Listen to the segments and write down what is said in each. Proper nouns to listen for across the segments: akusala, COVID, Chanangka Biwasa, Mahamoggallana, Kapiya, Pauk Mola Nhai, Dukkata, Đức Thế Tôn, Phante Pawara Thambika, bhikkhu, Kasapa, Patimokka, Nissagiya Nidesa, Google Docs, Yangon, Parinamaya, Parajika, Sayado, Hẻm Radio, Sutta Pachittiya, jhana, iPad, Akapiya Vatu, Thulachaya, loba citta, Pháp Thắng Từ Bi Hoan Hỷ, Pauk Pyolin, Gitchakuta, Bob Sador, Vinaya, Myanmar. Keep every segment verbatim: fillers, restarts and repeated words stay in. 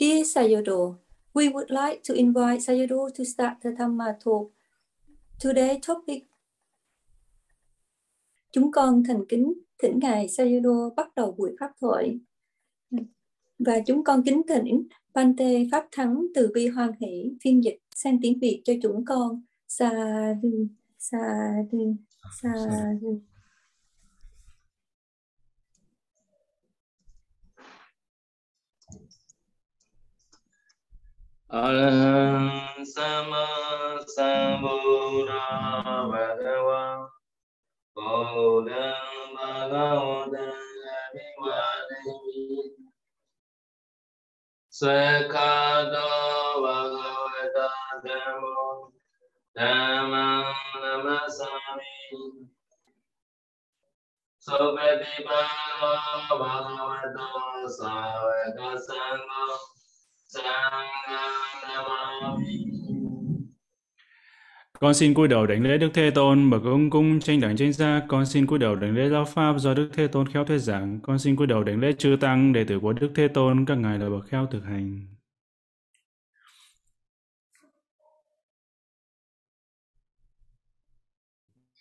Dear Sayado, we would like to invite Sayado to start the Dhamma talk. Today topic. Chúng con thành kính thỉnh Ngài Sayado bắt đầu buổi pháp thoại. Và chúng con kính thỉnh Bante Pháp Thắng Từ Bi Hoan Hỷ phiên dịch sang tiếng Việt cho chúng con. Sa sa sa Arahang Sammasambuddhassa Bodhang Bhagavatam Abhiwadamitami Sayado Bhagavatam Dhammo Dhammam Namasami Sopatipannō Bhagavato Sāvaka Saṅgho Con xin cúi đầu đảnh lễ Đức Thế Tôn bậc ông cung tranh đẳng chánh giác. Con xin cúi đầu đảnh lễ giáo pháp do Đức Thế Tôn khéo thuyết giảng. Con xin cúi đầu đảnh lễ chư tăng đệ tử của Đức Thế Tôn, các ngài là bậc khéo thực hành.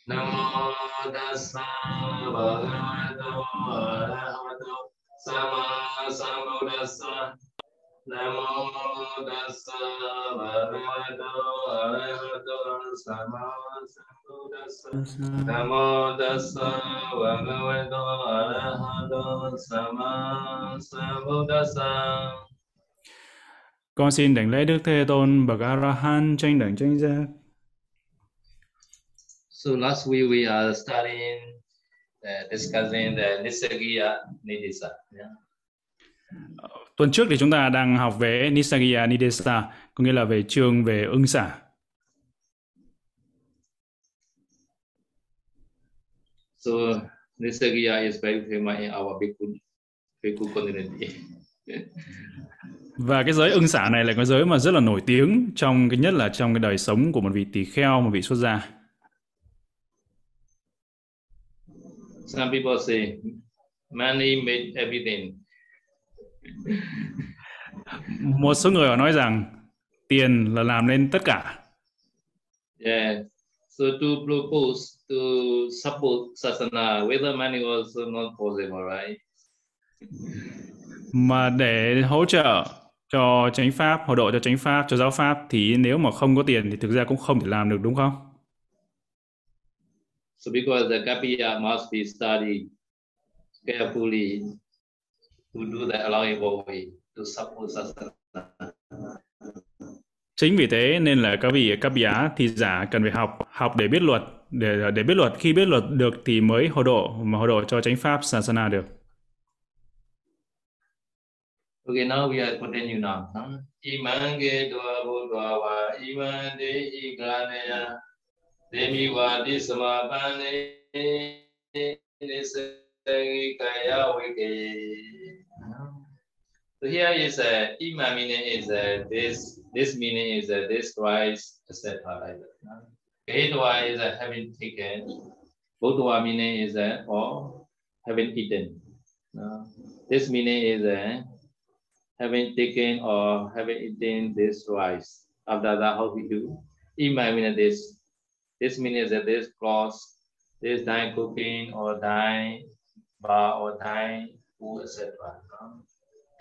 Namo tassa Bhagavato Arahato Sammasambuddhassa. Namo tassa Bhagavato Arahato Sammasambuddhassa. Namo tassa Bhagavato Arahato Sammasambuddhassa. Con xin đảnh lễ Đức Thế Tôn bậc A-la-hán chánh đẳng chánh giác. So last week we are studying uh, discussing the Nissagiya Nidesa. Yeah. Tuần trước thì chúng ta đang học về Nissagiya Nidesa, có nghĩa là về chương về ưng xả. So Nissagiya is very famous in our Bhikkhu community. Và cái giới ưng xả này là cái giới mà rất là nổi tiếng trong cái nhất là trong cái đời sống của một vị tỳ kheo, một vị xuất gia. Some people say money made everything. Một số người họ nói rằng tiền là làm nên tất cả. Yeah, so to propose to support sāsana, whether money also not possible, right? Mà để hỗ trợ cho chánh pháp, hỗ độ cho chánh pháp, cho giáo pháp thì nếu mà không có tiền thì thực ra cũng không thể làm được, đúng không? So because the Kapiya must be studied carefully to do the allowable way to support sāsana. Chính vì thế nên là các vị Kapiya thì giả cần phải học, học để biết luật, để để biết luật, khi biết luật được thì mới hộ độ, mà hộ độ cho chánh pháp sāsana được. Okay, now we are continuing now. Imange dua bodwa wa imande igranaya. Demi vadi samapane nisagi kaya wiki. So here is a ima meaning is a this, this meaning is a this rice, et cetera. Kedwa is a having taken. Bodwa meaning is a or having eaten. This meaning is a having taken or having eaten this rice. After that, how we do? Ima meaning this. This means that this cloth, this dye cooking or dye bar or dye food, et cetera.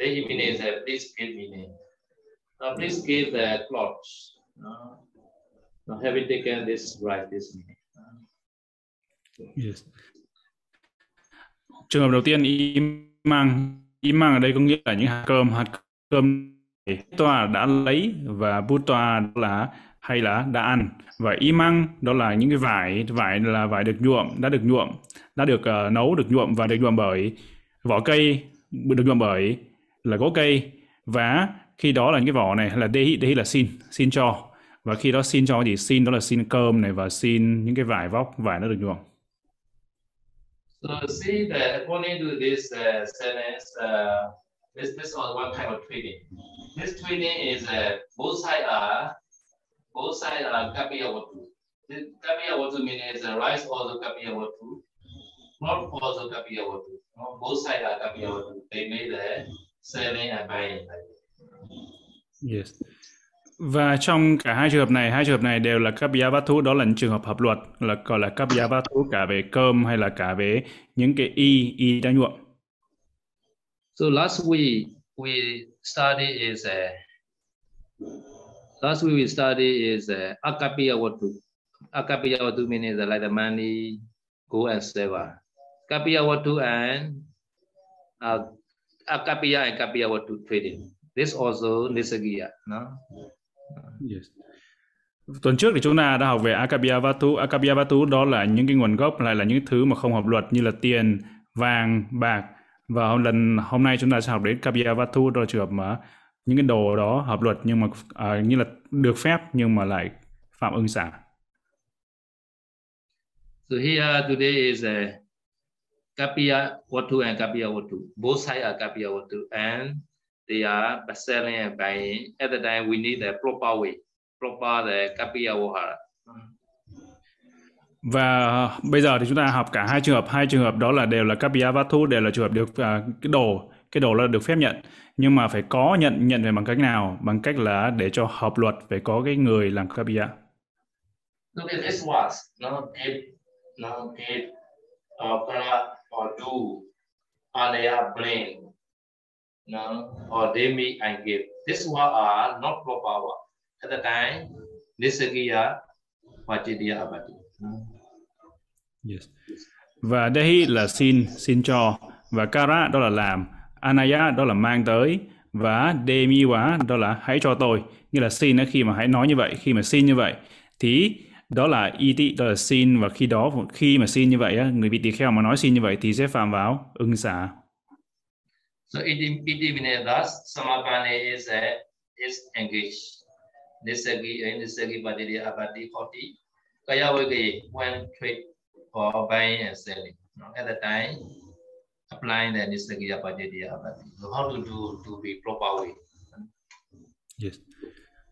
This means that please give meaning. Now please give the cloth. Now have you taken this right, this meaning? Yes. Trường hợp đầu tiên, im mang. Im mang ở đây có nghĩa là những hạt cơm. Hạt cơm toa đã lấy và bút toa là hay là đã ăn, và imang đó là những cái vải, vải là vải được nhuộm, đã được nhuộm, đã được uh, nấu, được nhuộm và được nhuộm bởi vỏ cây, được nhuộm bởi là gỗ cây, và khi đó là những cái vỏ này là dehi, dehi là xin, xin cho, và khi đó xin cho thì xin đó là xin cơm này và xin những cái vải vóc, vải đã được nhuộm. So see that according to this uh, sentence, uh, this this was one kind of trading. This trading is uh, both sides are Both sides are kapiya watu. The kapiya watu means the rice also kapiya watu, not also kapiya watu. Both sides are kapiya watu. They made the selling and buying. Yes. Và trong cả hai trường hợp này, hai trường hợp này đều là Kapiya bát thú, đó là những trường hợp hợp luật, là gọi là Kapiya bát thú cả về cơm hay là cả về những cái y y đã nhuộm. So last week we study is a last week we study is a akapiya watu. Akapiya watu means like the money, gold and silver. Kapiya watu and uh, akapiya and kapiya watu trading. This also Nissagiya, no? Yes. Tuần trước thì chúng ta đã học về Akapiya Vatu. Akapiya Vatu đó là những cái nguồn gốc, lại là những thứ mà không hợp luật như là tiền, vàng, bạc. Và hôm lần hôm nay chúng ta sẽ học đến Kapiya Vatu, đó là trường hợp mà những cái đồ đó hợp luật nhưng mà uh, như là được phép nhưng mà lại phạm ưng xả. So here today is a Kapiya Vatu and Kapiya Vatu. Both sides are Kapiya Vatu and they are selling and buying. At the time, we need the proper way, proper the Kapiya Vahara. Và bây giờ thì chúng ta học cả hai trường hợp. Hai trường hợp đó là đều là Kapiya Vatu, đều là trường hợp được uh, cái đồ, cái đồ là được phép nhận. Nhưng mà phải có nhận, nhận về bằng cách nào? Bằng cách là để cho hợp luật, phải có cái người làm Kapiya. Look at this was not deep, not deep, or para or do, or they are blame. No, or they make and give. This one are not proper one. At the time, Nissagiya Pachittiya Abadi. Yes. Và Dehi là xin, xin cho. Và Kara đó là làm. Anaya đó là mang tới. Và Demiwa đó là hãy cho tôi. Nghĩa là xin khi mà hãy nói như vậy, khi mà xin như vậy. Thì đó là Iti, đó là xin. Và khi đó, khi mà xin như vậy, người bị tỳ kheo mà nói xin như vậy thì sẽ phạm vào ưng xả. So it means that samapane is a is engaged. Nissagi and nissagi badiri abadi forty. Kaya wagi when trade for buying and selling. At the time, applying the nissagi badiri abadi. So how to do to be proper way. Yes.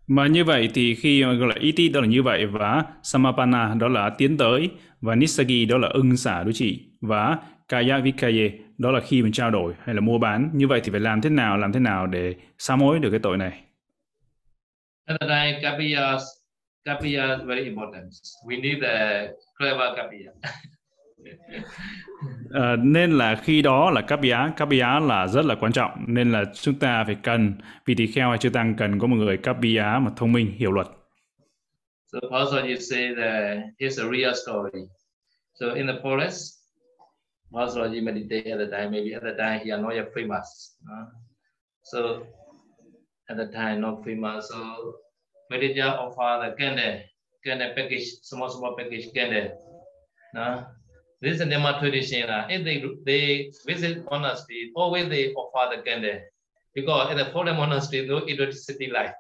Mà như vậy thì khi gọi là iti đó là như vậy, và samapana đó là tiến tới, và nissagi đó là ưng xả đối trị, và kaya vikaye đó là khi mình trao đổi hay là mua bán. Như vậy thì phải làm thế nào, làm thế nào để sám hối được cái tội này? Kapiya, kapiya is very important. We need a clever kapiya. uh, nên là khi đó là kapiya, kapiya là rất là quan trọng. Nên là chúng ta phải cần, vì tỳ kheo hay chư tăng cần có một người kapiya mà thông minh, hiểu luật. So also you say that it's a real story. So in the forest, Mahasaraji meditate at the time, maybe at the time he are not yet famous. Uh, so at the time not famous. So meditate offer the candle, candle package, small small package candle. Uh, this is the Nema tradition. Uh, if they they visit monastery, always they offer the candle. Because in the foreign monastery, no electricity light,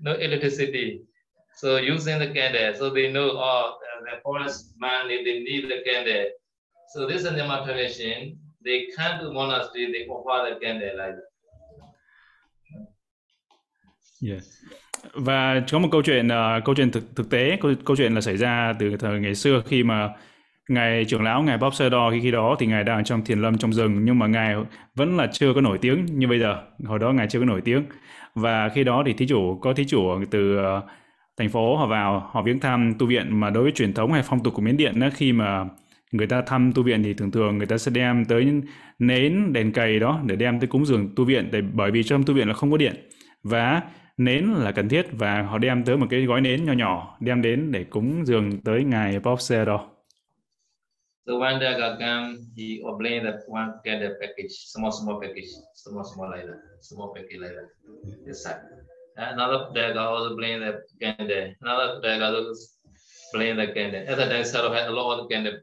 no electricity. So using the candle, so they know oh the forest man they need the candle. So this is the motivation. They come to monastery. They offer the candle like that. Yes. Và có một câu chuyện, uh, câu chuyện thực thực tế, câu, câu chuyện là xảy ra từ thời ngày xưa, khi mà ngài trưởng lão ngài Bob Sador, khi khi đó thì ngài đang trong thiền lâm trong rừng, nhưng mà ngài vẫn là chưa có nổi tiếng như bây giờ. Hồi đó ngài chưa có nổi tiếng, và khi đó thì thí chủ có thí chủ từ uh, thành phố họ vào, họ viếng thăm tu viện. Mà đối với truyền thống hay phong tục của Miến Điện, đó, khi mà người ta thăm tu viện thì thường thường người ta sẽ đem tới những nến, đèn cầy đó để đem tới cúng dường tu viện, để, bởi vì trong tu viện là không có điện và nến là cần thiết, và họ đem tới một cái gói nến nhỏ nhỏ đem đến để cúng dường tới ngài Pope Sergio. So one day Gagam he obtained the one get the package, small small package, small small like that, small package like that. This side. Another day Gagam obtained the candle. Another day Gagam obtained the candle. At the time Sergio had a lot of candle.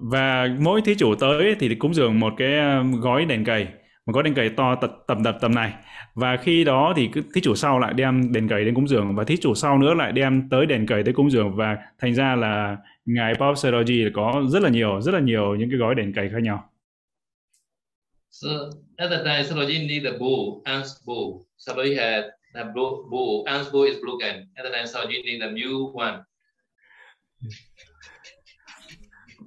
Và mỗi thí chủ tới thì cúng dường một cái gói đèn cầy, một gói đèn cầy to tầm tầm tầm này. Và khi đó thì thí chủ sau lại đem đèn cầy đến cúng dường, và thí chủ sau nữa lại đem tới đèn cầy tới cúng dường. Và thành ra là ngài Pauk Sergio có rất là nhiều, rất là nhiều những cái gói đèn cầy khác nhau. So at the time Sergio need a bowl, ants bowl. Sergio had the bowl, ants bowl is broken. At the time Sergio need a new one.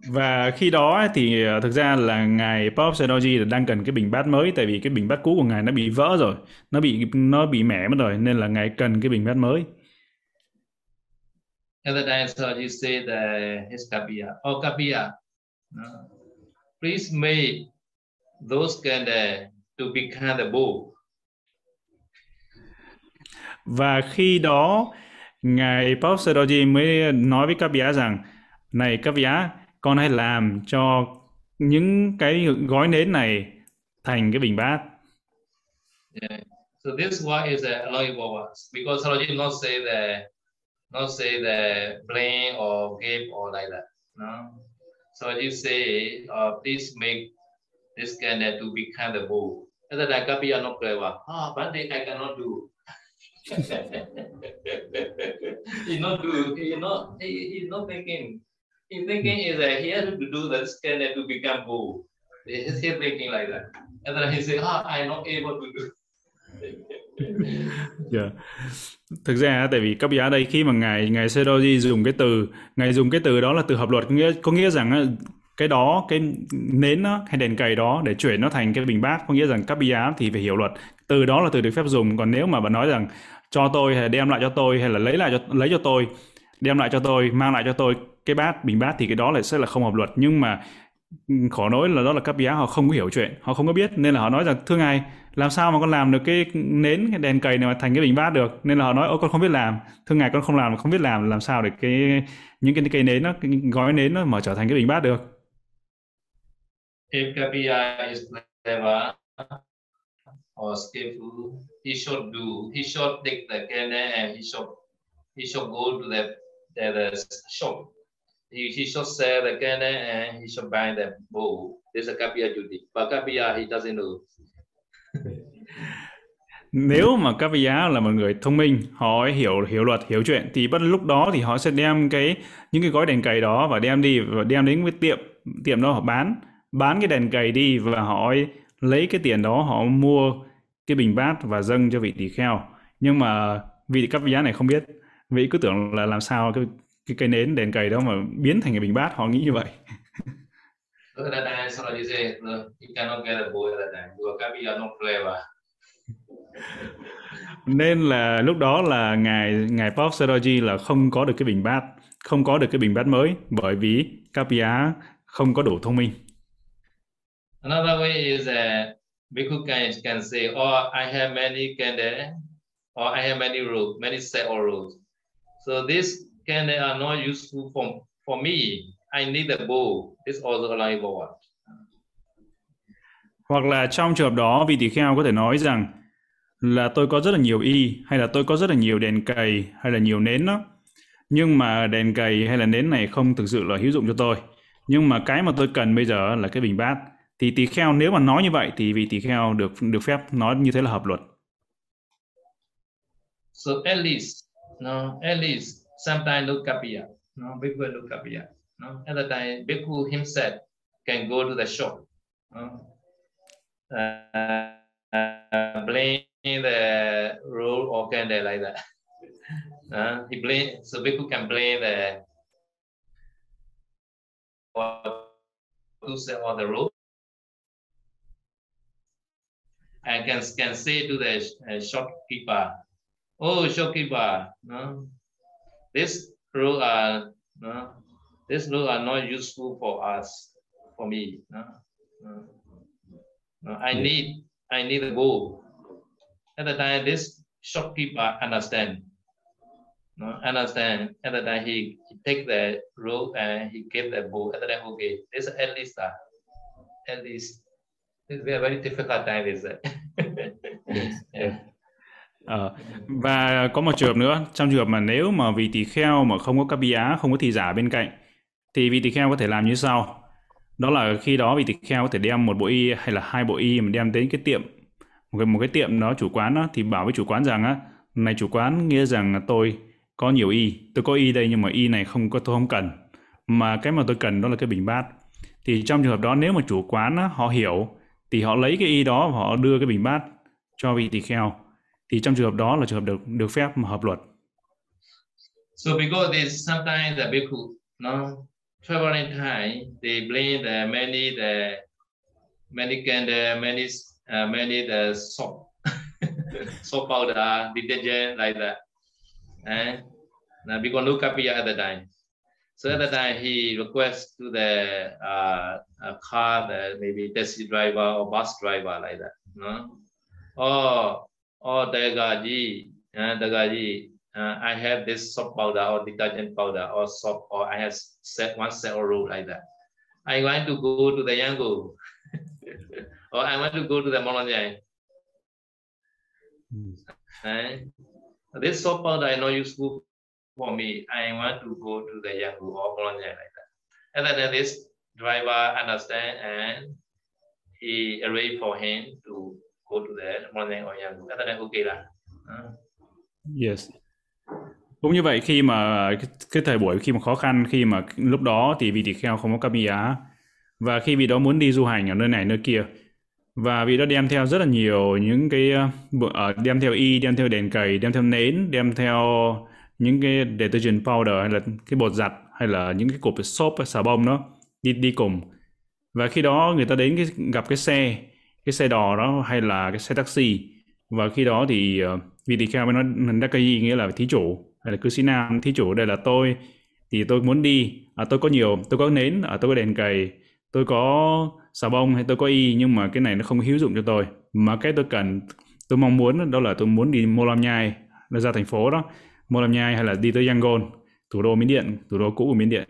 Và khi đó thì thực ra là ngài Pope Sergio đang cần cái bình bát mới, tại vì cái bình bát cũ của ngài nó bị vỡ rồi, nó bị nó bị mẻ mất rồi, nên là ngài cần cái bình bát mới. The other day I thought he said uh, his Kapiya, oh Kapiya, uh, please make those kind uh, to become the Buddha. Và khi đó ngài Pauk Sador mới nói với Kapiya rằng, này Kapiya, con hãy làm cho những cái gói nến này thành cái bình bát. Yeah. So this one is a logical one because Sador not say the not say the blame or give or like that. No. So he say, oh, please make this kind of to become the Buddha. Other than Kapiya not clever. Ah, but they I cannot do. He not do. He not. He not thinking. He thinking is that he has to do this kind of to become Buddha. He is thinking like that. And then he say, "Ah, I not able to do." Yeah. Thực ra tại vì các vị ở đây khi mà ngài ngài Sayado dùng cái từ, ngài dùng cái từ đó là từ hợp luật, có nghĩa có nghĩa rằng cái đó, cái nến đó, hay đèn cầy đó để chuyển nó thành cái bình bát, có nghĩa rằng các bi á thì phải hiểu luật. Từ đó là từ được phép dùng. Còn nếu mà bạn nói rằng cho tôi hay đem lại cho tôi hay là lấy lại cho lấy cho tôi, đem lại cho tôi, mang lại cho tôi cái bát bình bát thì cái đó lại sẽ là không hợp luật. Nhưng mà khổ nỗi là đó là các bi á họ không có hiểu chuyện, họ không có biết, nên là họ nói rằng thưa ngài, làm sao mà con làm được cái nến, cái đèn cầy này mà thành cái bình bát được? Nên là họ nói ô con không biết làm, thưa ngài con không làm, không biết làm, làm sao để cái những cái cây nến nó, cái gói nến nó mà trở thành cái bình bát được? If Kapiya is clever or skillful, he should do. He should take the cane and he should he should go to the the, the shop. He, he should sell the cane and he should buy the bowl. This is Kapiya duty. But Kapiya he doesn't know. Nếu mà Kapiya là một người thông minh, họ hiểu hiểu luật, hiểu chuyện, thì bắt lúc đó thì họ sẽ đem cái những cái gói đèn cầy đó và đem đi và đem đến với tiệm tiệm đó họ bán. bán cái đèn cầy đi và họ lấy cái tiền đó họ mua cái bình bát và dâng cho vị tỳ kheo. Nhưng mà vị các vị giá này không biết, vị cứ tưởng là làm sao cái cái cây nến đèn cầy đó mà biến thành cái bình bát, họ nghĩ như vậy. Nên là lúc đó là ngài ngài Pauk Sador là không có được cái bình bát, không có được cái bình bát mới, bởi vì Kapiya không có đủ thông minh. Another way is that bhikkhu can, can say, oh, I have many kanda, or I have many rules, many set of rules. So these kanda are not useful for, for me. I need a bowl. This is also allowable one. Hoặc là trong trường hợp đó, vị tỳ kheo có thể nói rằng là tôi có rất là nhiều y, hay là tôi có rất là nhiều đèn cầy, hay là nhiều nến đó. Nhưng mà đèn cầy hay là nến này không thực sự là hữu dụng cho tôi. Nhưng mà cái mà tôi cần bây giờ là cái bình bát. Thì tỳ kheo nếu mà nói như vậy thì vị tỳ kheo được được phép nói như thế là hợp luật. So at least, no, at least sometimes no Kapiya, no bhikkhu no Kapiya, no at the time bhikkhu himself can go to the shop, no, uh, uh, blame the rule or kanda like that. Uh, he blame, so bhikkhu can blame the who set all the rules. I can can say to the uh, shopkeeper, "Oh, shopkeeper, no, this rule are no, this rule are not useful for us, for me. No, no, no I need I need a bowl." At the time, this shopkeeper understand, no, understand. At the time, he, he take the rule and he give the bowl. At the time, okay, this at least uh, at least. À, và có một trường hợp nữa, trong trường hợp mà nếu mà vị tỳ kheo mà không có Kapiya, không có thị giả bên cạnh, thì vị tỳ kheo có thể làm như sau. Đó là khi đó vị tỳ kheo có thể đem một bộ y hay là hai bộ y mà đem đến cái tiệm, một cái, một cái tiệm đó, chủ quán đó, thì bảo với chủ quán rằng á, này chủ quán, nghĩa rằng là tôi có nhiều y, tôi có y đây nhưng mà y này không có, tôi không cần, mà cái mà tôi cần đó là cái bình bát. Thì trong trường hợp đó nếu mà chủ quán á, họ hiểu thì họ lấy cái y đó và họ đưa cái bình bát cho vị tỳ kheo, thì trong trường hợp đó là trường hợp được được phép mà hợp luật. So because this sometimes the bhikkhu, no, traveling time, they bring the many the many can the many uh, many the soap soap powder, detergent like that. And now we can look up here at the time. So at the time he requests to the uh, a car, the maybe taxi driver or bus driver like that. No? Oh, oh, Dagaji, uh, Dagaji, uh, I have this soap powder or detergent powder or soap, or I have set one set of rules like that. I want to go to the Yangon, or I want to go to the Mola Nhai. Mm. Uh, this soap powder is not useful for me. I want to go to the Yangon or Mola Nhai like that. And then this driver understand and he arranged for him to go to the Mola Nhai or Yangon. And then okay là. Uh. Yes. Cũng như vậy, khi mà cái, cái thời buổi khi mà khó khăn, khi mà lúc đó thì vị tỳ kheo không có Kapiya, và khi vị đó muốn đi du hành ở nơi này nơi kia, và vị đó đem theo rất là nhiều những cái uh, đem theo y, đem theo đèn cầy, đem theo nến, đem theo những cái detergent powder hay là cái bột giặt hay là những cái cục soap xà bông đó đi đi cùng. Và khi đó người ta đến cái, gặp cái xe cái xe đò đó hay là cái xe taxi, và khi đó thì uh, vị tỳ kheo mới nói Nandakayi nghĩa là thí chủ hay là cư sĩ nam, thí chủ đây là tôi, thì tôi muốn đi, à, tôi có nhiều, tôi có nến, à, tôi có đèn cầy, tôi có xà bông hay tôi có y, nhưng mà cái này nó không hữu dụng cho tôi, mà cái tôi cần, tôi mong muốn đó là tôi muốn đi Mola Nhai, là ra thành phố đó, Mola Nhai hay là đi tới Yangon, thủ đô Miến Điện, thủ đô cũ của Miến Điện,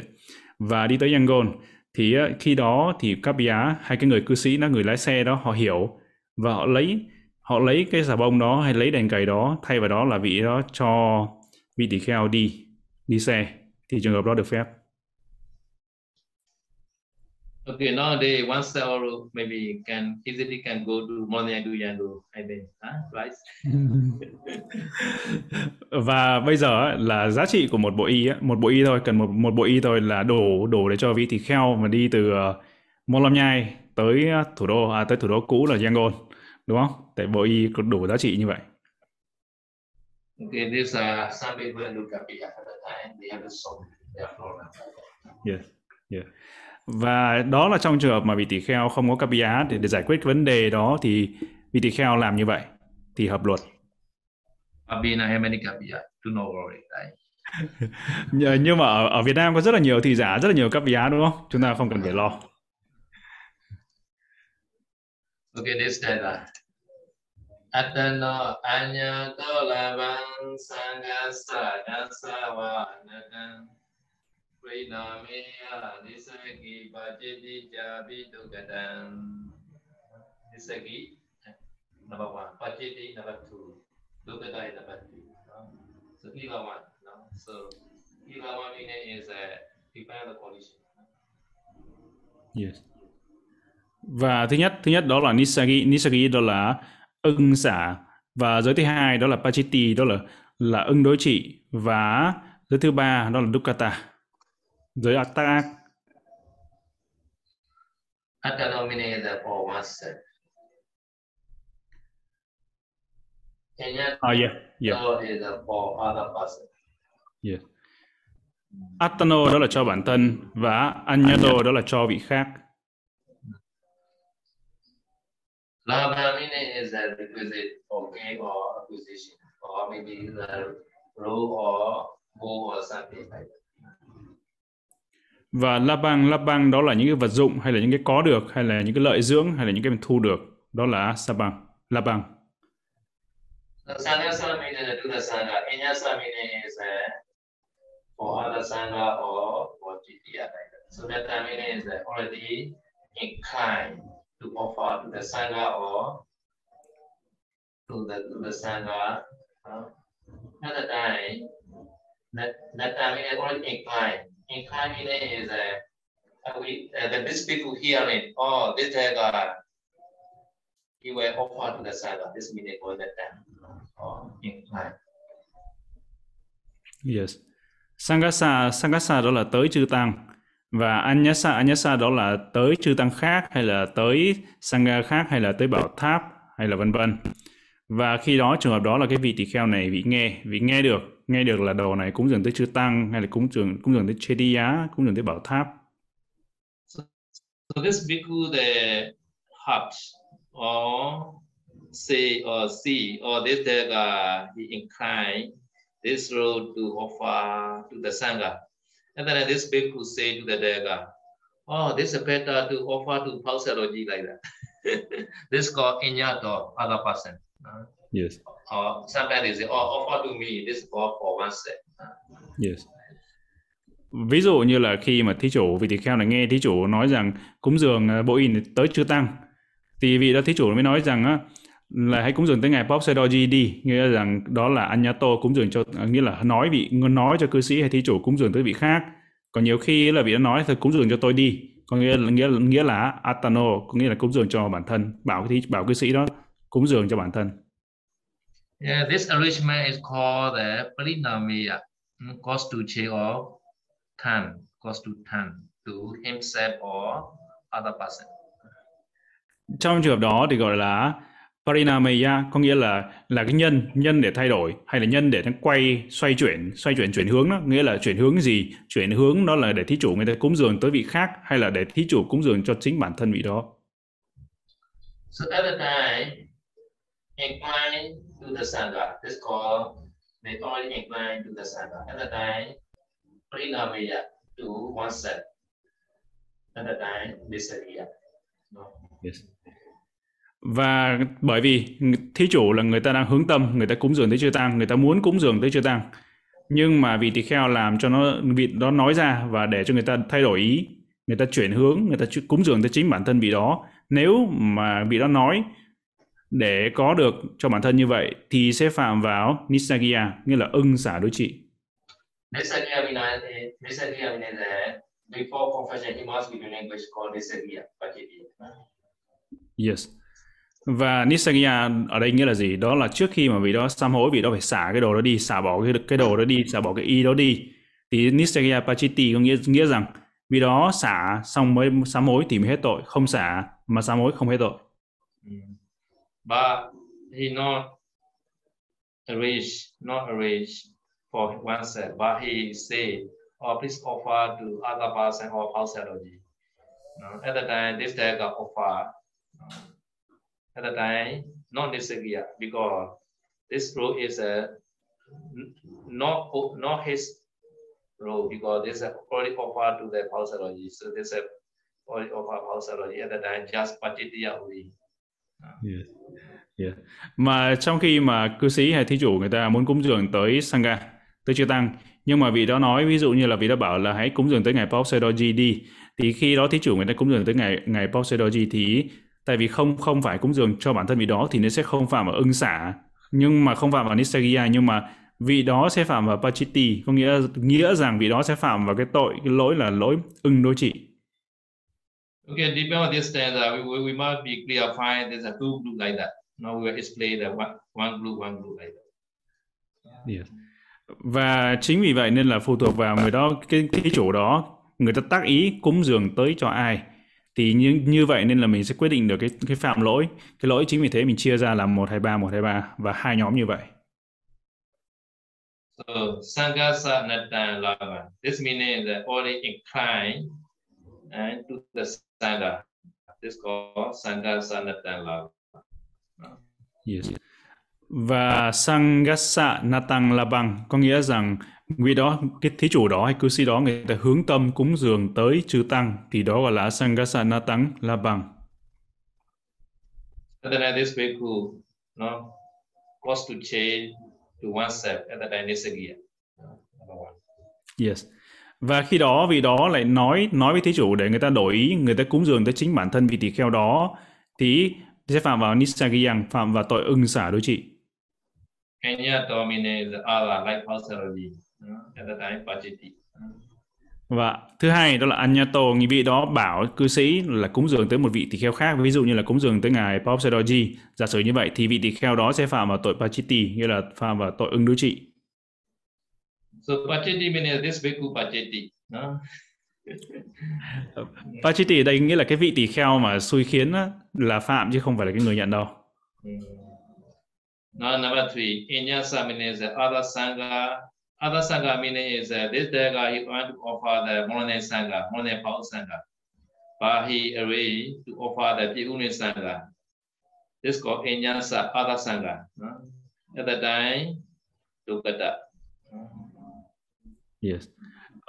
và đi tới Yangon, thì khi đó thì Kapiya hay cái người cư sĩ đó, người lái xe đó, họ hiểu và họ lấy họ lấy cái xà bông đó hay lấy đèn cầy đó, thay vào đó là vị đó cho vị tỳ kheo đi đi xe, thì trường hợp đó được phép. Okay, nowadays one set or maybe can easily can go to Mola Nhai, do Yangon, I think, huh? Right? Và bây giờ là giá trị của một bộ y, một bộ y thôi, cần một một bộ y thôi là đủ đủ để cho vị tỳ kheo mà đi từ Mola Nhai tới thủ đô, à, tới thủ đô cũ là Yangon, đúng không? Tại bộ y có đủ giá trị như vậy. Okay, this uh, some people look at the time they have a soul, they have problem. Yes, yeah. Và đó là trong trường hợp mà vị tỳ kheo không có Kapiya, để, để giải quyết vấn đề đó thì vị tỳ kheo làm như vậy thì hợp luật. Nhưng mà ở, ở Việt Nam có rất là nhiều thị giả, rất là nhiều Kapiya, đúng không? Chúng ta không cần phải lo. Okay, this time. Uh... Atano anya tolabang sangasa dasawa natan prinamea nisagi pachiti jabitu gadan nisagi number one, pachiti number two, dugadai number three. So Pila one, no? So Pila one meaning is a prepare the condition. Yes. Và thứ nhất, thứ nhất đó là nisagi, nisagi đó là ưng xả, và giới thứ hai đó là Pachitti, đó là là ưng đối trị, và giới thứ ba đó là Dukkata, giới ác tác ác. Oh yeah, yeah. Yeah. Atano đó là cho bản thân, và Anyado đó là cho vị khác. Lava meaning is a requisite for gain or acquisition, or maybe the role or goal or something like that. Và labang, labang đó là những cái vật dụng hay là những cái có được, hay là những cái lợi dưỡng, hay là những cái mình thu được, đó là sabang, labang. Sanyasa meaning to the sangha, anyasa meaning is for other sangha or for jitya like that. So that meaning is already in kind. To offer to the sangha or to the to the sangha, uh, at the time that that time is only inclined. Inclined meaning is uh, we uh, that these people hearing, oh, this uh, he will offer to the sangha. This meaning for that time, or inclined. Yes, sangasa, sangasa đó là tới chư tăng. Và Anyasa, Anyasa đó là tới chư tăng khác, hay là tới sangha khác, hay là tới bảo tháp, hay là vân vân. Và khi đó trường hợp đó là cái vị tỳ kheo này vị nghe, vị nghe được, nghe được là đầu này cúng dường tới chư tăng, hay là cúng dường cúng dường tới Chediya, cúng dường tới bảo tháp, So this bhikkhu, they hoped or say or see or this that uh, he inclined this road to offer to the Sangha. And then this bhikkhu say to the Daga, oh, this is better to offer to Pauk Saroji like that. This is called inyato, other person. Uh, yes. Or sometimes they say, oh, offer to me, this is called for one set. Uh, yes. Ví dụ như là khi mà thí chủ vị tỳ kheo này nghe thí chủ nói rằng cúng dường Bổ In tới chư tăng, thì vị đó thí chủ mới nói rằng á, là hãy cúng dường tới ngài Pope Sergio đi, nghĩa rằng đó là anyato, cúng dường cho, nghĩa là nói vị nói cho cư sĩ hay thí chủ cúng dường tới vị khác. Còn nhiều khi là vị đã nói thôi cúng dường cho tôi đi, có nghĩa là nghĩa, nghĩa là atano, có nghĩa là cúng dường cho bản thân, bảo thí bảo cư sĩ đó cúng dường cho bản thân. Yeah, this arrangement is called the Parinamaya, cost to che or tan, cost to tan to himself or other person. Trong trường hợp đó thì gọi là Parinamaya, có nghĩa là là cái nhân nhân để thay đổi hay là nhân để nó quay xoay chuyển xoay chuyển chuyển hướng đó, nghĩa là chuyển hướng gì, chuyển hướng đó là để thí chủ người ta cúng dường tới vị khác hay là để thí chủ cúng dường cho chính bản thân vị đó. So at the time, incline to the Sangha. This call they only incline to the Sangha. At the time, Parinamaya to oneself. At the time, Nissagiya. No. Yes. Và bởi vì thí chủ là người ta đang hướng tâm, người ta cúng dường tới chư tăng, người ta muốn cúng dường tới chư tăng, nhưng mà vị tỳ kheo làm cho nó vị đó nói ra và để cho người ta thay đổi ý, người ta chuyển hướng, người ta cúng dường tới chính bản thân vị đó. Nếu mà vị đó nói để có được cho bản thân như vậy thì sẽ phạm vào Nissagiya, nghĩa là ưng xả đối trị. Nissagiya means that Nissagiya means that before confession he must give a language called Nissagiya Pachittiya. Yes. Và Nissagiya ở đây nghĩa là gì? Đó là trước khi mà vị đó sám hối, vị đó phải xả cái đồ đó đi, xả bỏ cái, cái đồ đó đi, xả bỏ cái y đó đi. Thì Nissagiya Pachitti có nghĩa, nghĩa rằng vì đó xả xong mới sám hối thì mới hết tội, không xả mà sám hối không hết tội. But he not arrange, not arrange for oneself, but he said, oh, please offer to other person or outside of you. No? At the time, this day got offer. At the time, not Nissagiya, because this rule is a not not his rule, because this is already offered to the Pausaroji, so this is already offered Pausaroji. At the time, just Pachittiya only. Yeah. Yeah. Mà trong khi mà cư sĩ hay thí chủ người ta muốn cúng dường tới Sangha, tới chư tăng, nhưng mà vị đó nói ví dụ như là vị đó bảo là hãy cúng dường tới ngài Pope Sergio đi, thì khi đó thí chủ người ta cúng dường tới ngài ngài Pope Sergio thì tại vì không không phải cúng dường cho bản thân vị đó thì nó sẽ không phạm ở ưng xả, nhưng mà không phạm vào Nissagiya, nhưng mà vị đó sẽ phạm vào Pachitti, có nghĩa nghĩa rằng vị đó sẽ phạm vào cái tội, cái lỗi là lỗi ưng đối trị. Okay, depending on this standard, we, we, we must be clear. Fine, there's a two group like that. Now we will explain that one, one group, one group like that. Yes. Và chính vì vậy nên là phụ thuộc vào người đó, cái thí chủ đó, người ta tác ý cúng dường tới cho ai. Thì như, như vậy nên là mình sẽ quyết định được cái, cái phạm lỗi. Cái lỗi chính vì thế mình chia ra làm một, hai, ba, một, hai, ba và hai nhóm như vậy. So, Sangasa Natan Lava. This meaning that only incline and to the Sangha. This called Sangasa Natan Lava. Yes. Và Sangasa Natan Labang có nghĩa rằng vì đó, cái thí chủ đó hay cư sĩ đó người ta hướng tâm cúng dường tới chư tăng thì đó gọi là Sangasa Natan Labang. At the time this bhikkhu, no, cost to change to oneself at the time Nissagiya. Yes. Và khi đó vị đó lại nói nói với thí chủ để người ta đổi ý, người ta cúng dường tới chính bản thân vị tỳ kheo đó thì sẽ phạm vào Nissagiya, phạm vào tội ưng xả đối trị. Và thứ hai đó là Anyato, người vị đó bảo cư sĩ là cúng dường tới một vị tỳ kheo khác, ví dụ như là cúng dường tới ngài Pauk Saroji. Giả sử như vậy thì vị tỳ kheo đó sẽ phạm vào tội Pachitti, nghĩa là phạm vào tội ưng đối trị. So Pachitti means this bhikkhu Pachitti. No? Pachitti ở đây nghĩa là cái vị tỳ kheo mà xui khiến là phạm chứ không phải là cái người nhận đâu. Now number three, Inyasa means the other Sangha. Other Sangha meaning is uh, this Daga he want to offer the Monane Sangha, Monane Paul Sangha. but he arranged to offer the Triune Sangha. This is called Enyasa Pada Sangha. At the time, to get up. Yes.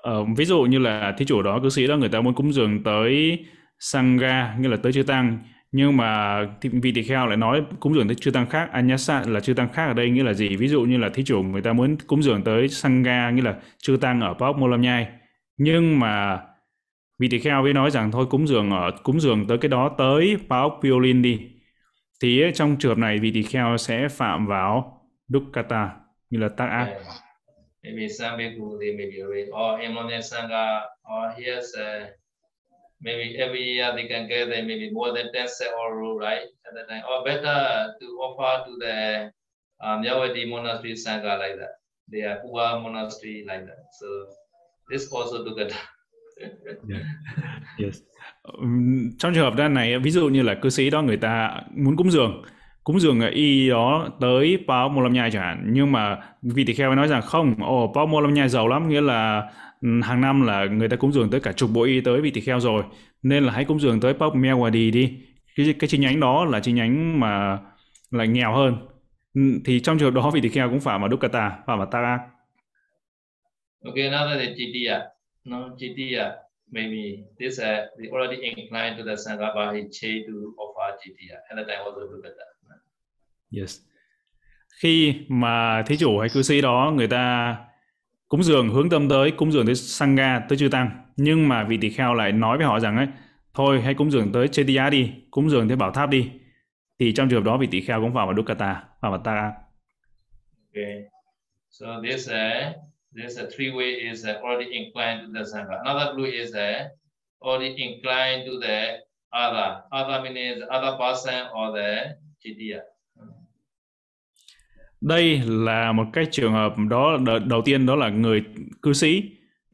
Uh, ví dụ như là thí chủ đó cư sĩ đó, người ta muốn cúng dường tới Sangha, nghĩa là tới chư tăng, nhưng mà vị tỳ kheo lại nói cúng dường tới chư tăng khác. Anyasa là chư tăng khác ở đây nghĩa là gì? Ví dụ như là thí chủ người ta muốn cúng dường tới Sangha, nghĩa là chư tăng ở Pauk Mola Nhai, nhưng mà vị tỳ kheo với nói rằng thôi cúng dường ở cúng dường tới cái đó tới Pauk Pyolin đi, thì trong trường hợp này vị tỳ kheo sẽ phạm vào dukkata, như là tác ác. Maybe some people they may be away, or in one sangha, or here's uh, maybe every year they can get there, maybe more than ten set or rule, right? At that time, or better to offer to the um, Yawadi monastery sangha like that. They are Pua monastery like that. So this also together. Yeah. Yes. Um, trong trường hợp đa này, ví dụ như là cư sĩ đó người ta muốn cúng dường. Cúng dường y đó tới Pauk Mola Nhai chẳng hạn, nhưng mà vị tỳ kheo nói rằng không, ồ oh, Pauk Mola Nhai giàu lắm, nghĩa là hàng năm là người ta cúng dường tới cả chục bộ y tới vị tỳ kheo rồi, nên là hãy cúng dường tới Pauk Mewadi đi, cái, cái chi nhánh đó là chi nhánh mà lại nghèo hơn, thì trong trường hợp đó vị tỳ kheo cũng phạm vào dukkata, phạm vào tác ác. Ok, another is Chittiya. No, Chittiya, maybe this uh, they already inclined to the Sangha, but he chose to offer Chittiya, and that time also dukkata. Yes. Khi mà thí chủ hay cư sĩ đó người ta cúng dường hướng tâm tới cúng dường tới Sangha, tới chư tăng, nhưng mà vị tỳ kheo lại nói với họ rằng ấy, thôi hãy cúng dường tới Chittiya đi, cúng dường tới bảo tháp đi, thì trong trường hợp đó vị tỳ kheo cũng vào vào dukkata, vào vào ta. Okay. So this uh, this uh, three way is uh, already inclined to the Sangha. Another blue is uh, already inclined to the other. Other means other person or the Chittiya. Đây là một cái trường hợp đó, đầu tiên đó là người cư sĩ,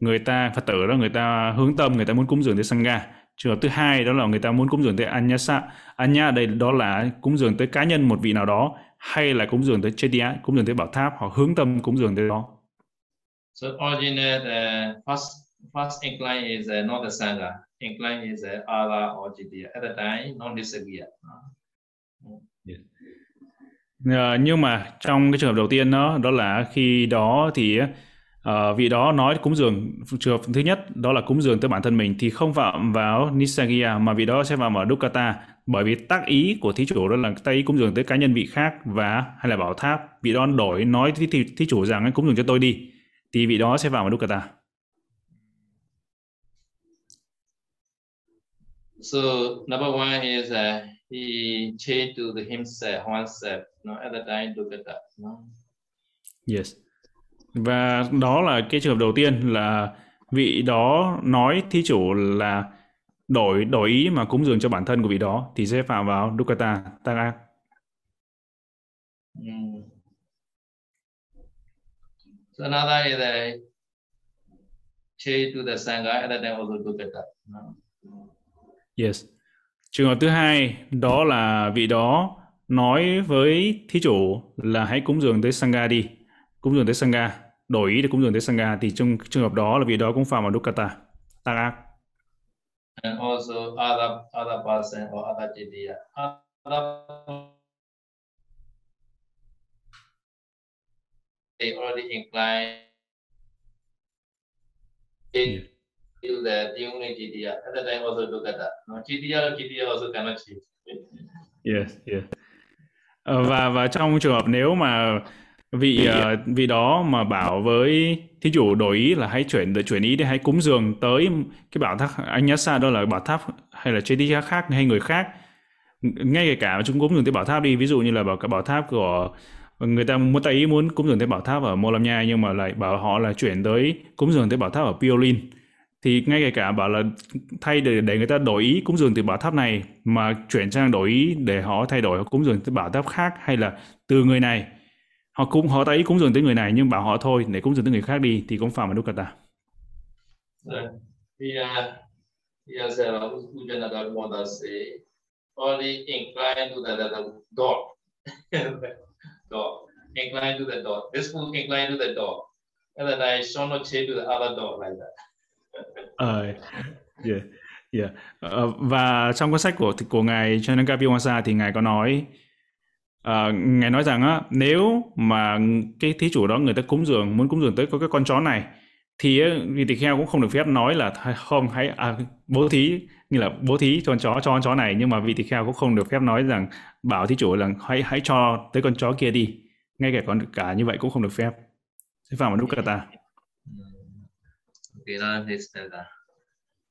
người ta Phật tử đó, người ta hướng tâm, người ta muốn cúng dường tới Sangha. Trường hợp thứ hai đó là người ta muốn cúng dường tới Anyasa. Anya đây đó là cúng dường tới cá nhân một vị nào đó, hay là cúng dường tới Chittiya, cúng dường tới bảo tháp, họ hướng tâm cúng dường tới đó. So original uh, first first incline is uh, not the Sangha, incline is uh, Ala or Chittiya. At the time non Nissagiya. Yeah. Uh, nhưng mà trong cái trường hợp đầu tiên đó, đó là khi đó thì uh, vị đó nói cúng dường, trường hợp thứ nhất đó là cúng dường tới bản thân mình thì không phạm vào Nissagiya, mà vị đó sẽ vào mở dukkata, bởi vì tác ý của thí chủ đó là tác ý cúng dường tới cá nhân vị khác và hay là bảo tháp, vị đó đổi nói thí, thí, thí chủ rằng cúng dường cho tôi đi, thì vị đó sẽ vào mở dukkata. So number one is uh, he changed to the himself oneself. No, at the time to get that. No. Yes. Và đó là cái trường hợp đầu tiên là vị đó nói thí chủ là đổi đổi ý mà cúng dường cho bản thân của vị đó, thì sẽ phạm vào dukkata, tác ác. Mm. So another is a change to the sangha at the time also dukkata. No. Yes. Trường hợp thứ hai đó là vị đó nói với thí chủ là hãy cúng dường tới Sangha đi, cúng dường tới Sangha, đổi ý để cúng dường tới Sangha, thì trong trường hợp đó là vị đó cũng phạm vào dukkata, tác ác. And also other other person or other Chittiya. They already inclined in to the Triune Chittiya. At that time also dukkata. No, Chittiya Chittiya also cannot change. Yes, yes. Và và trong trường hợp nếu mà vị uh, vị đó mà bảo với thí chủ đổi ý là hãy chuyển để chuyển ý để hãy cúng dường tới cái bảo tháp Anyasa, đó là bảo tháp hay là Chittiya khác hay người khác, ngay cả chúng cúng dường tới bảo tháp đi, ví dụ như là bảo cái bảo tháp của người ta muốn tay ý muốn cúng dường tới bảo tháp ở Mola Nhai, nhưng mà lại bảo họ là chuyển tới cúng dường tới bảo tháp ở Pyolin, thì ngay cả bảo là thay để, để người ta đổi ý cúng dường từ bảo tháp này mà chuyển sang đổi ý để họ thay đổi họ cúng dường từ bảo tháp khác, hay là từ người này họ cũng họ thấy cúng dường tới người này nhưng bảo họ thôi để cúng dường tới người khác đi, thì cũng phạm vào dukkata. Uh, yeah. Yeah. Uh, và trong cuốn sách của của ngài Chanangka Biwasa thì ngài có nói uh, ngài nói rằng á, nếu mà cái thí chủ đó người ta cúng dường muốn cúng dường tới có cái con chó này thì vị tỳ kheo cũng không được phép nói là không hãy à, bố thí như là bố thí cho con chó cho con chó này, nhưng mà vị tỳ kheo cũng không được phép nói rằng bảo thí chủ là hãy hãy cho tới con chó kia đi, ngay cả con cả như vậy cũng không được phép. Thế vào một lúc cả ta.